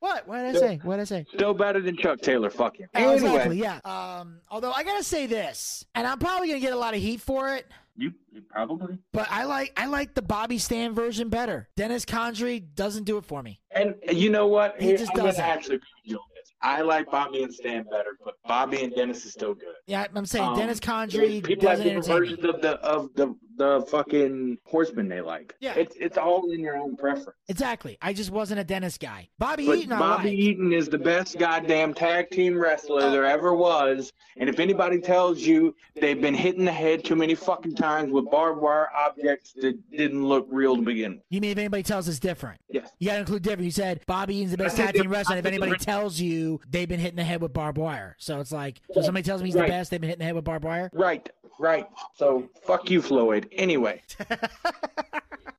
What? What did I still, say? What did I say? Still better than Chuck Taylor. Fuck you. Anyway. Exactly, yeah. Um, although, I got to say this, and I'm probably going to get a lot of heat for it. You, you probably. But I like I like the Bobby Stan version better. Dennis Condrey doesn't do it for me. And you know what? He, he just doesn't. Actually, I like Bobby and Stan better, but Bobby and Dennis is still good. Yeah, I'm saying um, Dennis Condrey people doesn't have different versions me. of the of the the fucking horseman they like. Yeah, it's it's all in your own preference. Exactly. I just wasn't a Dennis guy. Bobby but Eaton. I Bobby like. Eaton is the best goddamn tag team wrestler uh, there ever was. And if anybody tells you they've been hitting the head too many fucking times with barbed wire objects that didn't look real to begin with. You mean if anybody tells us different? Yes. You gotta include different. You said Bobby Eaton's the best tag team wrestler. If anybody tells you they've been hitting the head with barbed wire. So it's like, so somebody tells me he's right. the best, they've been hitting the head with barbed wire? Right, right. So, fuck you, Floyd. Anyway.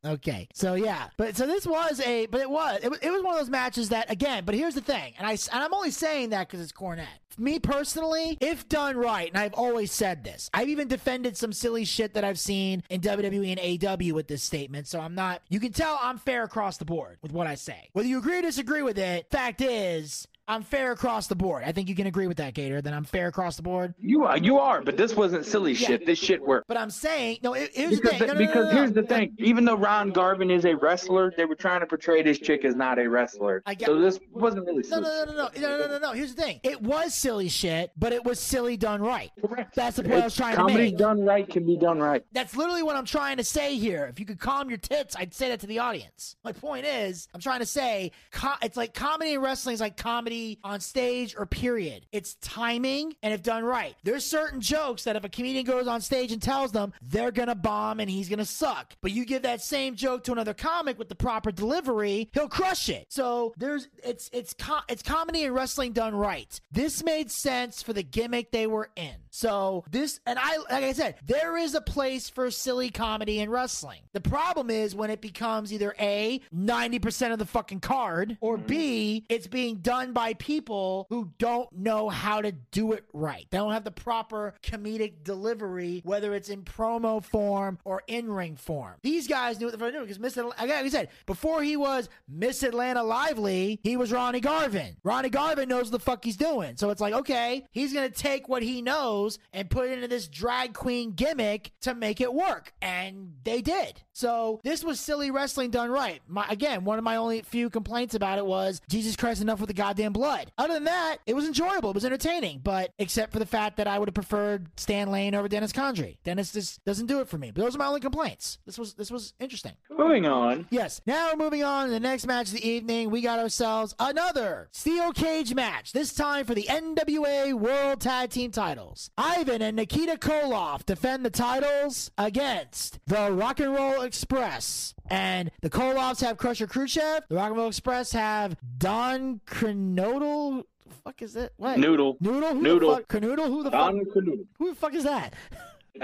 Okay, so yeah, but so this was a, but it was, it was, it was one of those matches that, again, but here's the thing, and, I, and I'm only saying that because it's Cornette. Me personally, if done right, and I've always said this, I've even defended some silly shit that I've seen in W W E and A E W with this statement, so I'm not, you can tell I'm fair across the board with what I say. Whether you agree or disagree with it, fact is, I'm fair across the board. I think you can agree with that, Gator, that I'm fair across the board. You are, you are, but this wasn't silly yeah. shit. This shit worked. But I'm saying, no, it, here's because the thing. No, no, because no, no, no, here's no. the thing. Even though Ron Garvin is a wrestler, they were trying to portray this chick as not a wrestler. I get, so this wasn't really silly. No, no, no, no, no, no, no, no, no. Here's the thing. It was silly shit, but it was silly done right. Correct. That's the point it's, I was trying to make. Comedy done right can be done right. That's literally what I'm trying to say here. If you could calm your tits, I'd say that to the audience. My point is, I'm trying to say, co- it's like comedy and wrestling is like comedy on stage or period. It's timing, and if done right, there's certain jokes that if a comedian goes on stage and tells them, they're gonna bomb and he's gonna suck. But you give that same joke to another comic with the proper delivery, he'll crush it. So there's it's it's com- it's comedy and wrestling done right. This made sense for the gimmick they were in. So this, and I like I said, there is a place for silly comedy and wrestling. The problem is when it becomes either A, ninety percent of the fucking card, or B, it's being done by people who don't know how to do it right. They don't have the proper comedic delivery, whether it's in promo form or in-ring form. These guys knew what the fuck they were doing because Miss Atlanta, like I said, before he was Miss Atlanta Lively, he was Ronnie Garvin. Ronnie Garvin knows what the fuck he's doing. So it's like, okay, he's going to take what he knows and put it into this drag queen gimmick to make it work. And they did. So this was silly wrestling done right. My, again, one of my only few complaints about it was, Jesus Christ, enough with the goddamn blood. Other than that, it was enjoyable. It was entertaining, but except for the fact that I would have preferred Stan Lane over Dennis Condrey. Dennis just doesn't do it for me. But those are my only complaints. This was this was interesting. Moving on. Yes. Now we're moving on to the next match of the evening. We got ourselves another steel cage match, this time for the N W A World Tag Team titles. Ivan and Nikita Koloff defend the titles against the Rock and Roll Express. And the Koloffs have Crusher Khrushchev. The Rock and Roll Express have Don Krenodal. Fuck is it? What? Noodle. Noodle? Who Noodle. The fuck? Krenodal? Who the Don fuck? Krenodal. Who the fuck is that?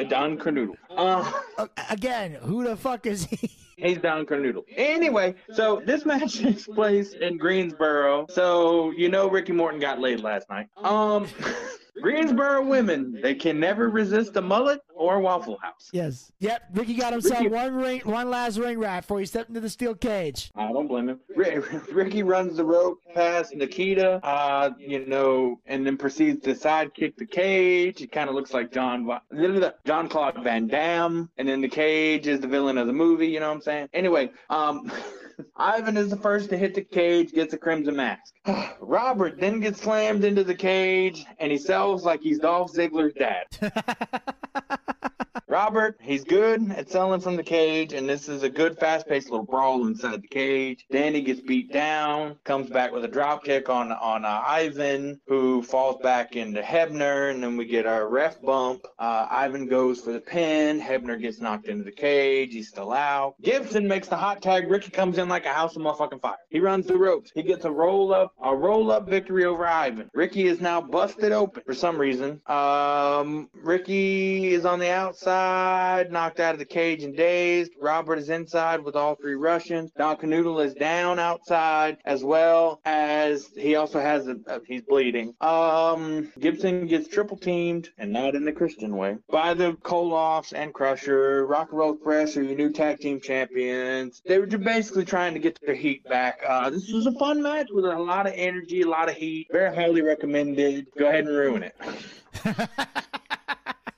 Don Krenodal. Uh, uh, again, who the fuck is he? He's Don Krenodal. Anyway, so this match takes place in Greensboro. So, you know, Ricky Morton got laid last night. Um... Greensboro women, they can never resist a mullet or Waffle House. Yes. Yep, Ricky got himself Ricky, one ring, one last ring wrap before he stepped into the steel cage. I don't blame him. R- Ricky runs the rope past Nikita, uh, you know, and then proceeds to sidekick the cage. It kind of looks like John John Claude Van Damme, and then the cage is the villain of the movie, you know what I'm saying? Anyway, um... Ivan is the first to hit the cage, gets a crimson mask. Robert then gets slammed into the cage, and he sells like he's Dolph Ziggler's dad. Robert, he's good at selling from the cage, and this is a good fast-paced little brawl inside the cage. Then he gets beat down, comes back with a drop kick on on uh, Ivan, who falls back into Hebner, and then we get our ref bump. Uh, Ivan goes for the pin. Hebner gets knocked into the cage. He's still out. Gibson makes the hot tag. Ricky comes in like a house of motherfucking fire. He runs the ropes. He gets a roll-up, a roll-up victory over Ivan. Ricky is now busted open for some reason. Um, Ricky is on the outside. Knocked out of the cage and dazed. Robert is inside with all three Russians. Don Krenodal is down outside, as well as he also has a, a he's bleeding. Um, Gibson gets triple teamed, and not in the Christian way, by the Koloffs and Crusher. Rock and Roll Express are your new tag team champions. They were just basically trying to get their heat back. Uh, this was a fun match with a lot of energy, a lot of heat. Very highly recommended. Go ahead and ruin it.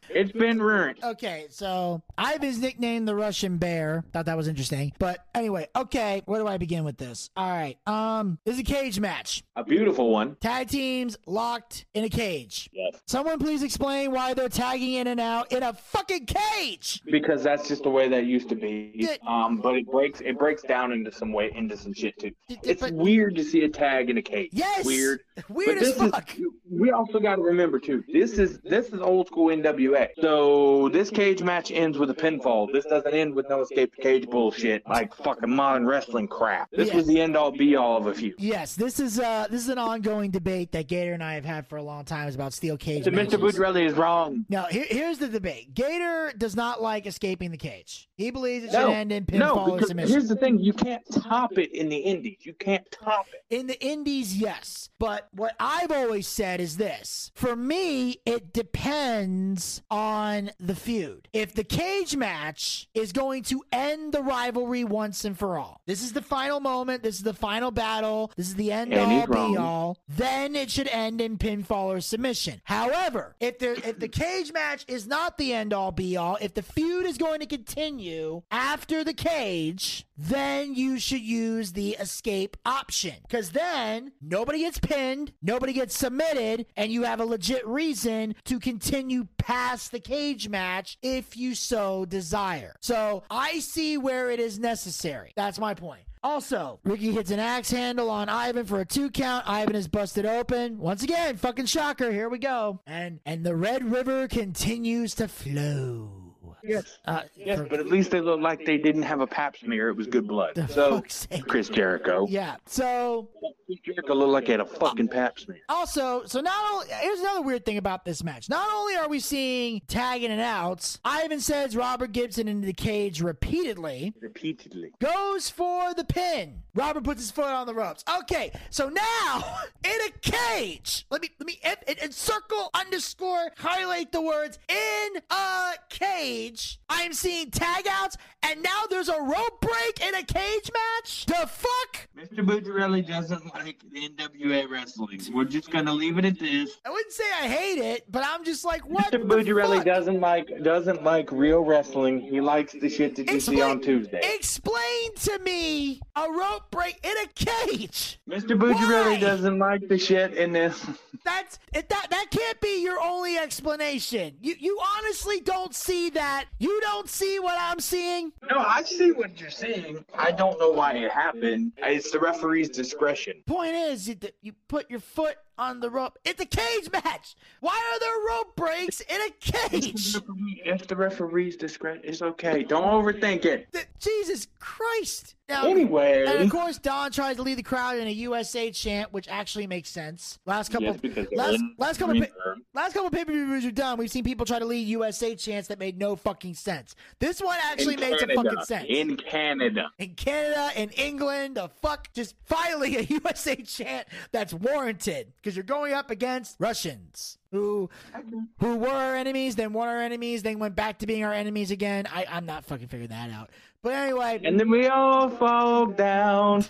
It's been ruined. Okay, so Ivan's nicknamed the Russian Bear. Thought that was interesting. But anyway, okay, where do I begin with this? All right, um, this is a cage match. A beautiful one. Tag teams locked in a cage. Yes. Someone please explain why they're tagging in and out in a fucking cage. Because that's just the way that used to be. It, um, but it breaks it breaks down into some way into some shit too. It, it's but, weird to see a tag in a cage. Yes. Weird. Weird as fuck. Is, we also got to remember too. This is this is old school N W A. So this cage match ends with a pinfall. This doesn't end with no escape the cage bullshit like fucking modern wrestling crap. This yes. was the end all be all of a few. Yes, this is uh this is an ongoing debate that Gator and I have had for a long time is about steel cage matches. Mister Budrelli is wrong. Now here, here's the debate. Gator does not like escaping the cage. He believes it should no, end in pinfall no, or submission. Here's the thing: you can't top it in the Indies. You can't top it in the Indies. Yes, but But what I've always said is this. For me, it depends on the feud. If the cage match is going to end the rivalry once and for all, this is the final moment, this is the final battle, this is the end all be all, then it should end in pinfall or submission. However, if there, if the cage match is not the end all be all, if the feud is going to continue after the cage, then you should use the escape option, because then nobody gets pinned, nobody gets submitted, and you have a legit reason to continue past the cage match if you so desire. So I see where it is necessary. That's my point. Also, Ricky hits an axe handle on Ivan for a two count. Ivan is busted open. Once again, fucking shocker. Here we go. And and the Red River continues to flow. Yes, uh, yes, but at least they looked like they didn't have a pap smear. It was good blood. So, Chris Jericho. Yeah, so... Chris Jericho looked like he had a fucking pap smear. Also, so not only... Here's another weird thing about this match. Not only are we seeing tagging and outs, Ivan sends Robert Gibson into the cage repeatedly. Repeatedly. Goes for the pin. Robert puts his foot on the ropes. Okay, so now, in a cage... Let me... Let me... Encircle, underscore, highlight the words. In a cage... I am seeing tag outs, and now there's a rope break in a cage match? The fuck? Mister Bucciarelli doesn't like the N W A wrestling. We're just going to leave it at this. I wouldn't say I hate it, but I'm just like, what Mister Bucciarelli doesn't like doesn't like real wrestling. He likes the shit that you explain, see on Tuesday. Explain to me a rope break in a cage. Mister Bucciarelli doesn't like the shit in this. That's that, that can't be your only explanation. You, you honestly don't see that. You don't see what I'm seeing? No, I see what you're seeing. I don't know why it happened. It's the referee's discretion. Point is, you, you put your foot on the rope. It's a cage match. Why are there rope breaks in a cage? It's the, referee, it's the referee's discretion. It's okay. Don't overthink it. The, Jesus Christ. Now, anyway. And of course, Don tries to lead the crowd in a U S A chant, which actually makes sense. Last couple yes, of, last, last couple of, last couple of pay-per-views are done. We've seen people try to lead U S A chants that made no fucking sense. This one actually made some fucking sense. In Canada. In Canada, in England, the fuck, just finally a U S A chant that's warranted. Because you're going up against Russians who who were our enemies, then were our enemies, then went back to being our enemies again. I, I'm not fucking figuring that out. But anyway. And then we all fall down.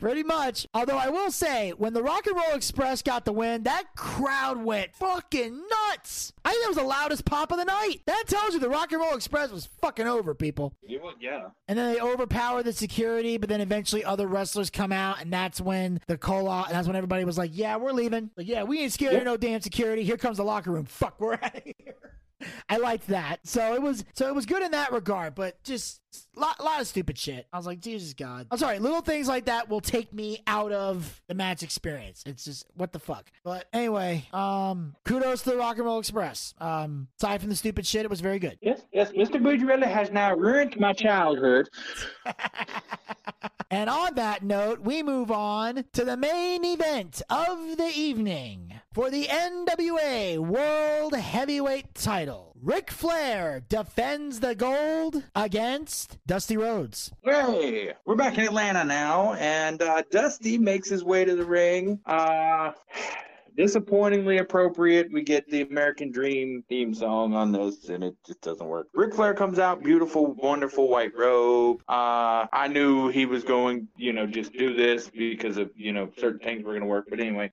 Pretty much. Although I will say, when the Rock and Roll Express got the win, that crowd went fucking nuts. I think that was the loudest pop of the night. That tells you the Rock and Roll Express was fucking over, people. Yeah. And then they overpower the security, but then eventually other wrestlers come out, and that's when the Koloff, and that's when everybody was like, yeah, we're leaving. Like, yeah, we ain't scared yep. of no damn security. Here comes the locker room. Fuck, we're out of here. I liked that. So it was so it was good in that regard, but just a lot, lot of stupid shit. I was like, Jesus God. I'm sorry, little things like that will take me out of the match experience. It's just, what the fuck? But anyway, um, kudos to the Rock and Roll Express. Um, aside from the stupid shit, it was very good. Yes, yes, Mister Bucciarelli has now ruined my childhood. And on that note, we move on to the main event of the evening for the N W A World Heavyweight Title. Ric Flair defends the gold against Dusty Rhodes. Hey, we're back in Atlanta now, and uh, Dusty makes his way to the ring. Uh... Disappointingly appropriate, we get the American Dream theme song on this, and it just doesn't work. Ric Flair comes out, beautiful, wonderful white robe. Uh, I knew he was going, you know, just do this because of, you know, certain things were going to work. But anyway.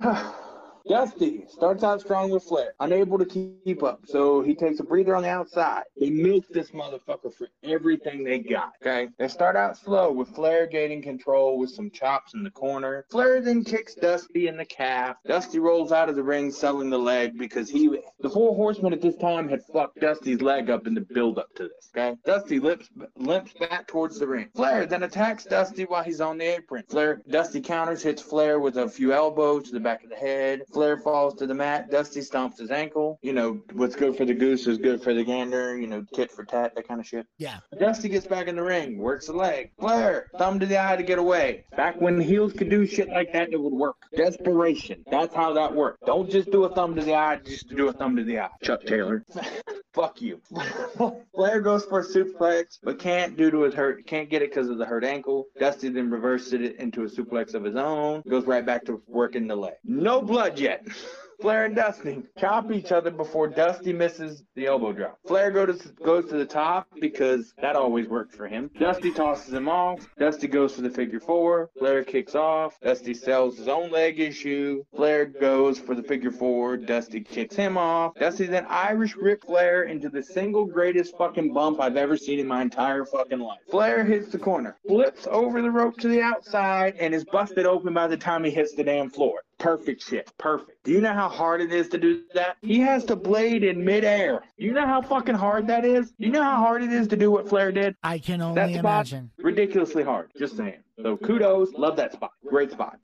Dusty starts out strong with Flair, unable to keep up, so he takes a breather on the outside. They milk this motherfucker for everything they got, okay? They start out slow with Flair gaining control with some chops in the corner. Flair then kicks Dusty in the calf. Dusty rolls out of the ring selling the leg because he, the Four Horsemen at this time had fucked Dusty's leg up in the build-up to this, okay? Dusty limps, limps back towards the ring. Flair then attacks Dusty while he's on the apron. Flair, Dusty counters, hits Flair with a few elbows to the back of the head. Flair falls to the mat. Dusty stomps his ankle. You know, what's good for the goose is good for the gander. You know, tit for tat, that kind of shit. Yeah. Dusty gets back in the ring, works the leg. Flair, thumb to the eye to get away. Back when heels could do shit like that, it would work. Desperation. That's how that worked. Don't just do a thumb to the eye, just do a thumb to the eye. Chuck Taylor. fuck you. Flair goes for a suplex, but can't due to his hurt, can't get it because of the hurt ankle. Dusty then reverses it into a suplex of his own. Goes right back to working the leg. No blood yet. Flair and Dusty chop each other before Dusty misses the elbow drop. Flair goes to, goes to the top because that always worked for him. Dusty tosses him off. Dusty goes for the figure four. Flair kicks off. Dusty sells his own leg issue. Flair goes for the figure four. Dusty kicks him off. Dusty then Irish Ric Flair into the single greatest fucking bump I've ever seen in my entire fucking life. Flair hits the corner, flips over the rope to the outside, and is busted open by the time he hits the damn floor. Perfect shit. Perfect. Do you know how hard it is to do that? He has to blade in midair. You know how fucking hard that is? You know how hard it is to do what Flair did? I can only that spot, imagine. Ridiculously hard. Just saying. So kudos. Love that spot. Great spot.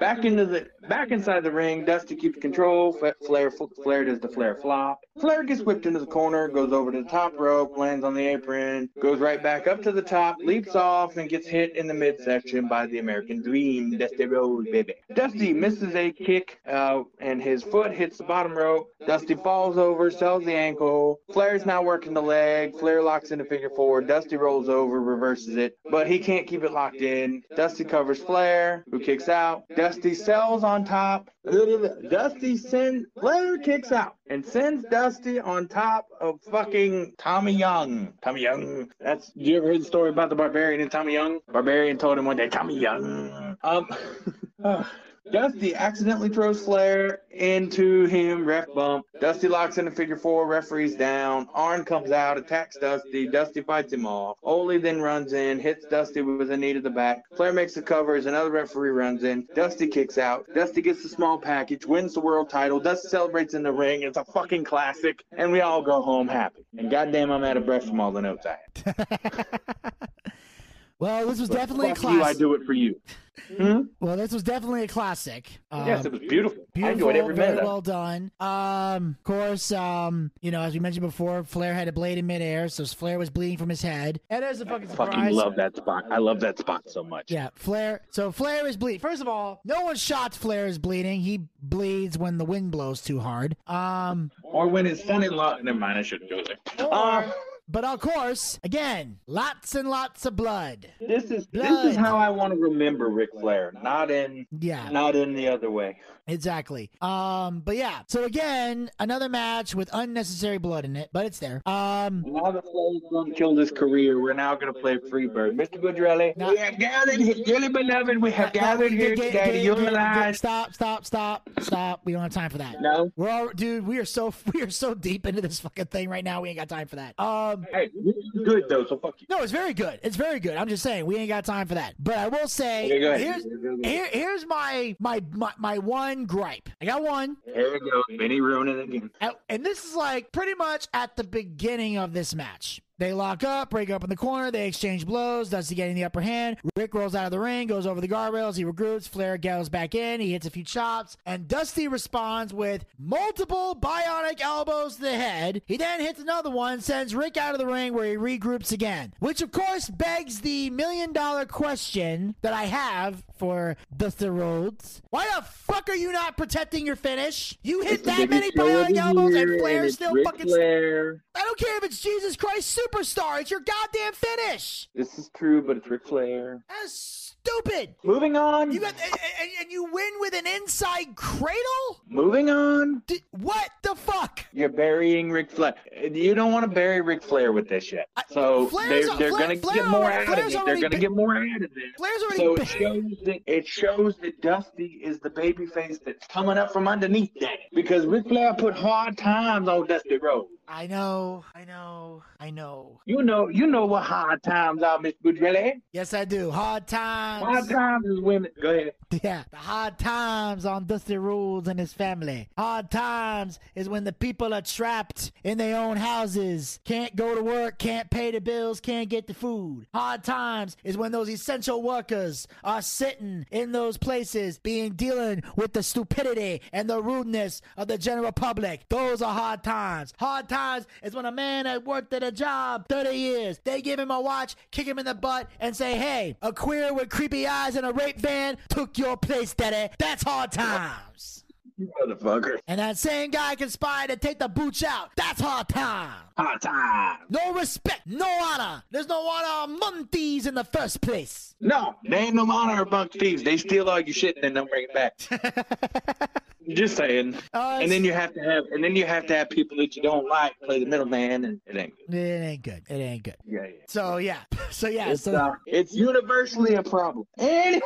Back into the back inside the ring, Dusty keeps control. Flair Flair does the Flair flop. Flair gets whipped into the corner, goes over to the top rope, lands on the apron, goes right back up to the top, leaps off, and gets hit in the midsection by the American Dream, Dusty Rhodes, baby. Dusty misses a kick, uh, and his foot hits the bottom rope. Dusty falls over, sells the ankle. Flair's now working the leg. Flair locks into figure four. Dusty rolls over, reverses it, but he can't keep it locked in. Dusty covers Flair, who kicks out. Dusty sells on top. Dusty sends Flair kicks out and sends Dusty on top of fucking Tommy Young. Tommy Young. That's you ever heard the story about the Barbarian and Tommy Young? Barbarian told him one day, Tommy Young. Um. uh. Dusty accidentally throws Flair into him, ref bump. Dusty locks in the figure four, referee's down. Arn comes out, attacks Dusty. Dusty fights him off. Ole then runs in, hits Dusty with a knee to the back. Flair makes the covers, another referee runs in. Dusty kicks out. Dusty gets the small package, wins the world title. Dusty celebrates in the ring. It's a fucking classic, and we all go home happy. And goddamn, I'm out of breath from all the notes I had. Well, this was but definitely a classic. You, I do it for you. Hmm? Well, this was definitely a classic. Um, yes, it was beautiful. beautiful I enjoyed every minute. Well done. Um, of course, um, you know, as we mentioned before, Flair had a blade in midair, so Flair was bleeding from his head. And there's a fucking I surprise. Fucking love that spot. I love that spot so much. Yeah, Flair. So Flair is bleeding. First of all, no one shots Flair is bleeding. He bleeds when the wind blows too hard. Um, or when his son-in-law. Never mind. I shouldn't go there. Or, um, But of course, again, lots and lots of blood. This is blood. This is how I want to remember Ric Flair, not in yeah, not in the other way. Exactly. Um, but yeah. So again, another match with unnecessary blood in it, but it's there. Um, now that Flair's killed his career, we're now going to play Freebird. Mister Budrelli, we have gathered here, dearly beloved. We have gathered here today to utilize. Stop! Stop! Stop! Stop! We don't have time for that. No. We're all, dude. We are so we are so deep into this fucking thing right now. We ain't got time for that. Um. Hey, it's good though, so fuck you. No, it's very good. It's very good. I'm just saying we ain't got time for that. But I will say, okay, go ahead. here's here, here's my, my my my one gripe. I got one. There we go. Vinny ruining it again. And this is like pretty much at the beginning of this match. They lock up, break up in the corner. They exchange blows. Dusty getting the upper hand. Rick rolls out of the ring, goes over the guardrails. He regroups. Flair goes back in. He hits a few chops. And Dusty responds with multiple bionic elbows to the head. He then hits another one, sends Rick out of the ring where he regroups again. Which, of course, begs the million-dollar question that I have for Dusty Rhodes. Why the fuck are you not protecting your finish? You hit it's that many bionic elbows and Flair's still Rick fucking... Flair. I don't care if it's Jesus Christ Superstar. Superstar, it's your goddamn finish. This is true, but it's Ric Flair. That's stupid. Moving on. You got and, and, and you win with an inside cradle. Moving on. D- what the fuck? You're burying Ric Flair. You don't want to bury Ric Flair with this shit. So Flair's they're, they're Flair, gonna Flair, get more Flair's out of it. They're gonna been, get more out of it. Flair's already. So it shows that it shows that Dusty is the babyface that's coming up from underneath that because Ric Flair put hard times on Dusty Rhodes. I know, I know, I know. You know, you know what hard times are, Miss Budrelli. Yes, I do. Hard times. Hard times is women. Go ahead. Yeah, the hard times on Dusty Rhodes and his family. Hard times is when the people are trapped in their own houses, can't go to work, can't pay the bills, can't get the food. Hard times is when those essential workers are sitting in those places, being dealing with the stupidity and the rudeness of the general public. Those are hard times. Hard times. Is when a man that worked at a job thirty years, they give him a watch, kick him in the butt, and say, hey, a queer with creepy eyes and a rape van took your place, daddy. That's hard times. You motherfucker. And that same guy conspired to take the Booch out. That's hard time. Hard time. No respect. No honor. There's no honor among thieves in the first place. No. They ain't no honor among thieves. They steal all your shit and then don't bring it back. Just saying. Uh, and then you have to have and then you have to have people that you don't like play the middleman, and it ain't good. It ain't good. It ain't good. Yeah, yeah. So yeah. So yeah. It's, so, uh, it's universally a problem. Anyway.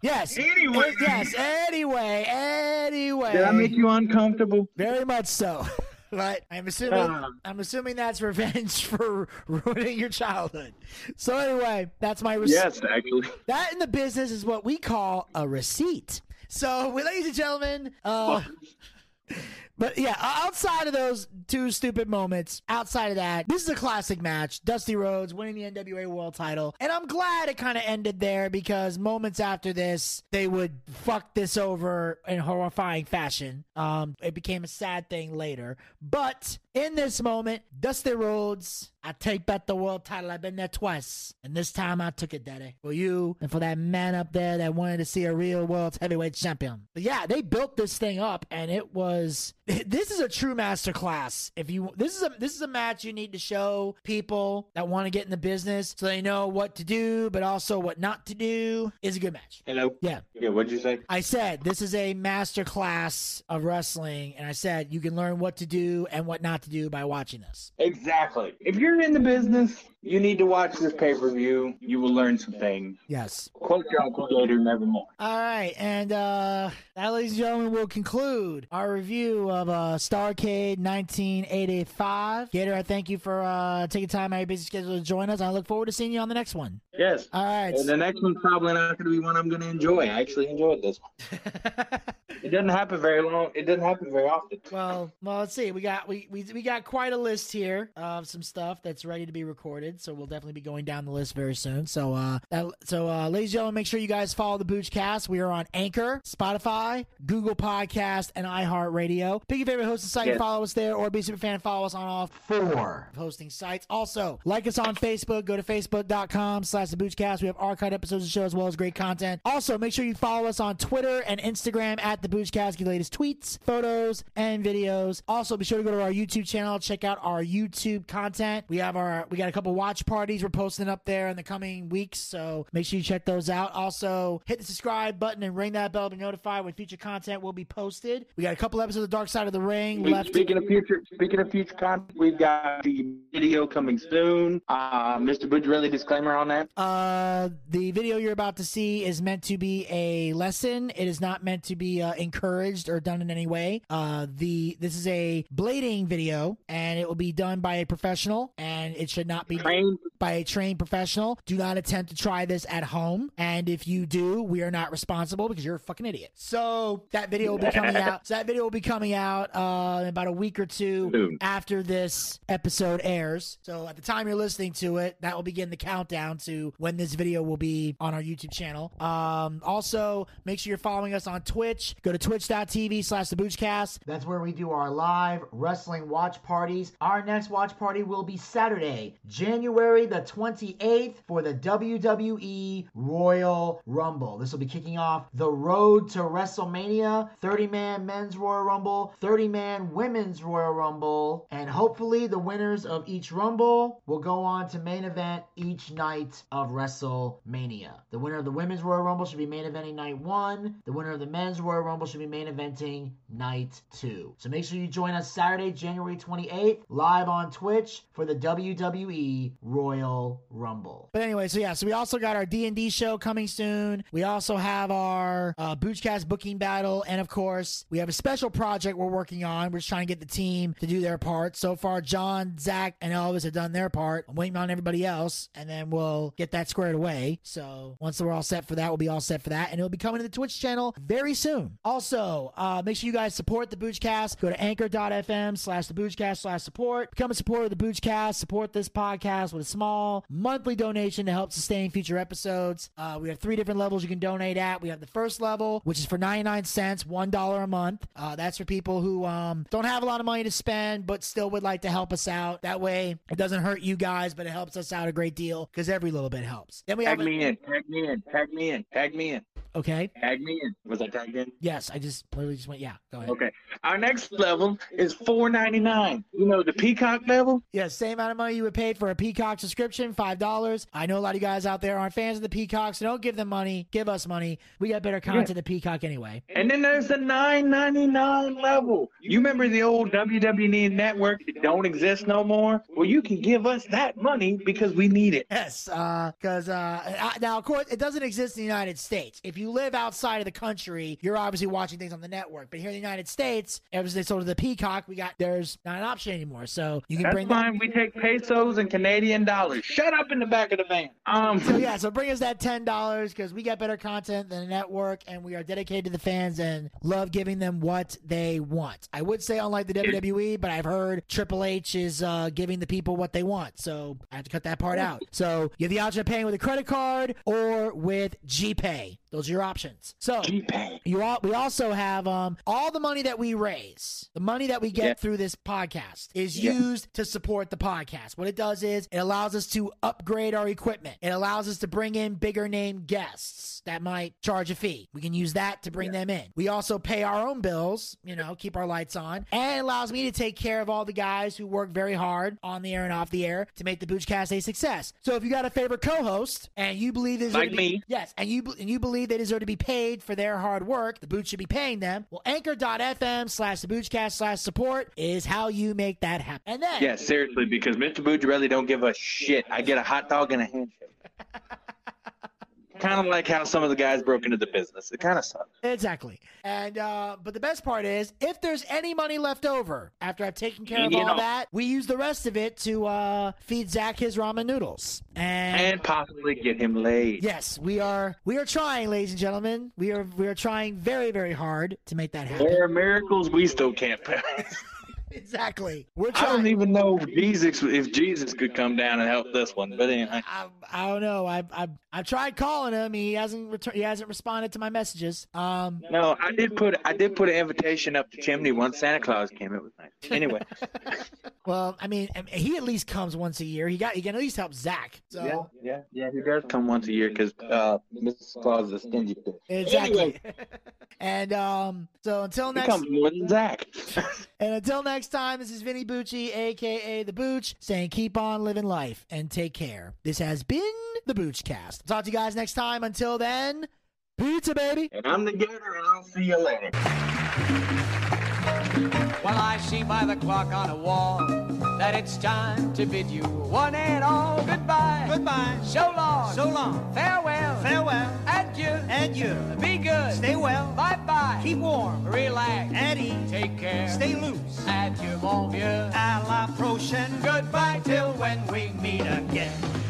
Yes. Anyway. Yes. Anyway. Anyway. Did I make you uncomfortable? Very much so. Right. I'm assuming uh, I'm assuming that's revenge for ruining your childhood. So anyway, that's my receipt. Yes, actually. That in the business is what we call a receipt. So, ladies and gentlemen, uh, but yeah, outside of those two stupid moments, outside of that, this is a classic match. Dusty Rhodes winning the N W A World Title. And I'm glad it kind of ended there, because moments after this, they would fuck this over in horrifying fashion. Um, it became a sad thing later. But in this moment, Dusty Rhodes, I take back the world title. I've been there twice. And this time I took it, Daddy. For you and for that man up there that wanted to see a real world heavyweight champion. But yeah, they built this thing up, and it was... This is a true masterclass. If you, this is a this is a match you need to show people that want to get in the business, so they know what to do, but also what not to do. It's a good match. Hello? Yeah. Yeah, what'd you say? I said, this is a masterclass of wrestling, and I said, you can learn what to do and what not to do by watching this. Exactly. If you're in the business, you need to watch this pay-per-view. You will learn some things. Yes. Quote your Uncle Gator, nevermore. All right, and uh, that, ladies and gentlemen, will conclude our review of uh, Starrcade nineteen eighty-five. Gator, I thank you for uh, taking time out of your busy schedule to join us. I look forward to seeing you on the next one. Yes. All right. And the next one's probably not going to be one I'm going to enjoy. I actually enjoyed this one. It doesn't happen very long. It doesn't happen very often. Well, well, let's see. We got we we, we got quite a list here of some stuff that's ready to be recorded. So we'll definitely be going down the list very soon. So, uh, that, so uh, ladies and gentlemen, make sure you guys follow the Boochcast. We are on Anchor, Spotify, Google Podcast, and iHeartRadio. Pick your favorite hosting site yes. and follow us there, or be super fan. Follow us on all four hosting sites. Also, like us on Facebook. Go to facebook dot com slash the Boochcast. We have archived episodes of the show as well as great content. Also, make sure you follow us on Twitter and Instagram at the Boochcast. Get the latest tweets, photos, and videos. Also, be sure to go to our YouTube channel. Check out our YouTube content. We have our we got a couple watch parties we're posting up there in the coming weeks, so make sure you check those out. Also, hit the subscribe button and ring that bell to be notified when future content will be posted. We got a couple episodes of Dark Side of the Ring we, left. Speaking of future, speaking of future content, we've got the video coming soon. Uh, Mister Butch, really disclaimer on that. Uh, the video you're about to see is meant to be a lesson. It is not meant to be uh, encouraged or done in any way. Uh, the this is a blading video, and it will be done by a professional, and it should not be trained by a trained professional. Do not attempt to try this at home, and if you do, we are not responsible because you're a fucking idiot. So that video will be coming out. So that video will be coming out uh, in about a week or two Boom. after this episode airs. So at the time you're listening to it, that will begin the countdown to when this video will be on our YouTube channel. Um, also, make sure you're following us on Twitch. Go to twitch dot t v slash the Boochcast. That's where we do our live wrestling watch parties. Our next watch party will be Saturday, January. January the twenty-eighth for the W W E Royal Rumble. This will be kicking off the road to WrestleMania, thirty-man men's Royal Rumble, thirty-man women's Royal Rumble, and hopefully the winners of each Rumble will go on to main event each night of WrestleMania. The winner of the women's Royal Rumble should be main eventing night one. The winner of the men's Royal Rumble should be main eventing night two. So make sure you join us Saturday, January twenty-eighth, live on Twitch for the W W E Royal Rumble. But anyway, so yeah, so we also got our D and D show coming soon. We also have our uh, Boochcast booking battle, and of course, we have a special project we're working on. We're just trying to get the team to do their part. So far, John, Zach, and Elvis have done their part. I'm waiting on everybody else, and then we'll get that squared away. So once we're all set for that, we'll be all set for that, and it'll be coming to the Twitch channel very soon. Also, uh, make sure you guys support the Boochcast. Go to anchor dot f m slash the Boochcast slash support. Become a supporter of the Boochcast. Support this podcast with a small monthly donation to help sustain future episodes. Uh, we have three different levels you can donate at. We have the first level, which is for ninety-nine cents, one dollar a month. Uh, that's for people who um, don't have a lot of money to spend, but still would like to help us out. That way, it doesn't hurt you guys, but it helps us out a great deal because every little bit helps. Then we have tag a- me in, tag me in, tag me in, tag me in. Okay. Tag me in. Was I tagged in? Yes, I just literally just went, yeah, go ahead. Okay. Our next level is four ninety-nine. You know, the Peacock level? Yeah, same amount of money you would pay for a Peacock subscription, five dollars. I know a lot of you guys out there aren't fans of the Peacock, so don't give them money. Give us money. We got better content yeah. than Peacock anyway. And then there's the nine ninety-nine level. You remember the old W W E network that don't exist no more? Well, you can give us that money because we need it. Yes, because, uh, uh, now, of course, it doesn't exist in the United States. If you you live outside of the country, you're obviously watching things on the network. But here in the United States, ever since they sold to the Peacock, we got there's not an option anymore. So you can That's bring fine. That. We take pesos and Canadian dollars. Shut up in the back of the van. Um. So yeah, so bring us that ten dollars because we got better content than the network, and we are dedicated to the fans and love giving them what they want. I would say unlike the W W E, but I've heard Triple H is uh, giving the people what they want. So I have to cut that part out. So you have the option of paying with a credit card or with G Pay. Those are your options. So you all, we also have um, all the money that we raise, the money that we get yeah. through this podcast is yeah. used to support the podcast. What it does is it allows us to upgrade our equipment. It allows us to bring in bigger name guests that might charge a fee. We can use that to bring yeah. them in. We also pay our own bills, you know, keep our lights on, and it allows me to take care of all the guys who work very hard on the air and off the air to make the Boochcast a success. So if you got a favorite co-host and you believe there's like me, yes, and you and you believe they deserve to be paid for their hard work, the Booch should be paying them. Well, anchor.fm slash the Boochcast slash support is how you make that happen. And then, yeah, seriously, because Mister Booch really don't give a shit. I get a hot dog and a handshake. Kind of like how some of the guys broke into the business. It kind of sucks. Exactly. And uh, but the best part is, if there's any money left over after I've taken care and of all know. that, we use the rest of it to uh, feed Zach his ramen noodles and, and possibly get him laid. Yes, we are. We are trying, ladies and gentlemen. We are. We are trying very, very hard to make that happen. There are miracles we still can't pass. Exactly. We're trying. I don't even know if Jesus, if Jesus could come down and help this one, but anyway. I, I don't know. I I I tried calling him. He hasn't retur- He hasn't responded to my messages. Um. No, I did put I did put an invitation up the chimney once Santa Claus came. It was nice. Anyway. Well, I mean, he at least comes once a year. He got he can at least help Zach. So. Yeah, yeah, yeah. He does come once a year because uh, Missus Claus is a stingy bitch. Exactly. Anyway. And um, so until next. He comes more than Zach. And until next. Next time, this is Vinny Bucci, a k a. The Booch, saying keep on living life and take care. This has been The Boochcast. Talk to you guys next time. Until then, pizza, baby. And I'm the Gator, and I'll see you later. Well, I see by the clock on the wall that it's time to bid you one and all goodbye. Goodbye. So long. So long. Farewell. Farewell. Adieu. Adieu. Be good. Stay well. Bye-bye. Keep warm. Relax. At ease. Take care. Stay loose. Adieu, mon vieux. À la prochaine. Goodbye till when we meet again.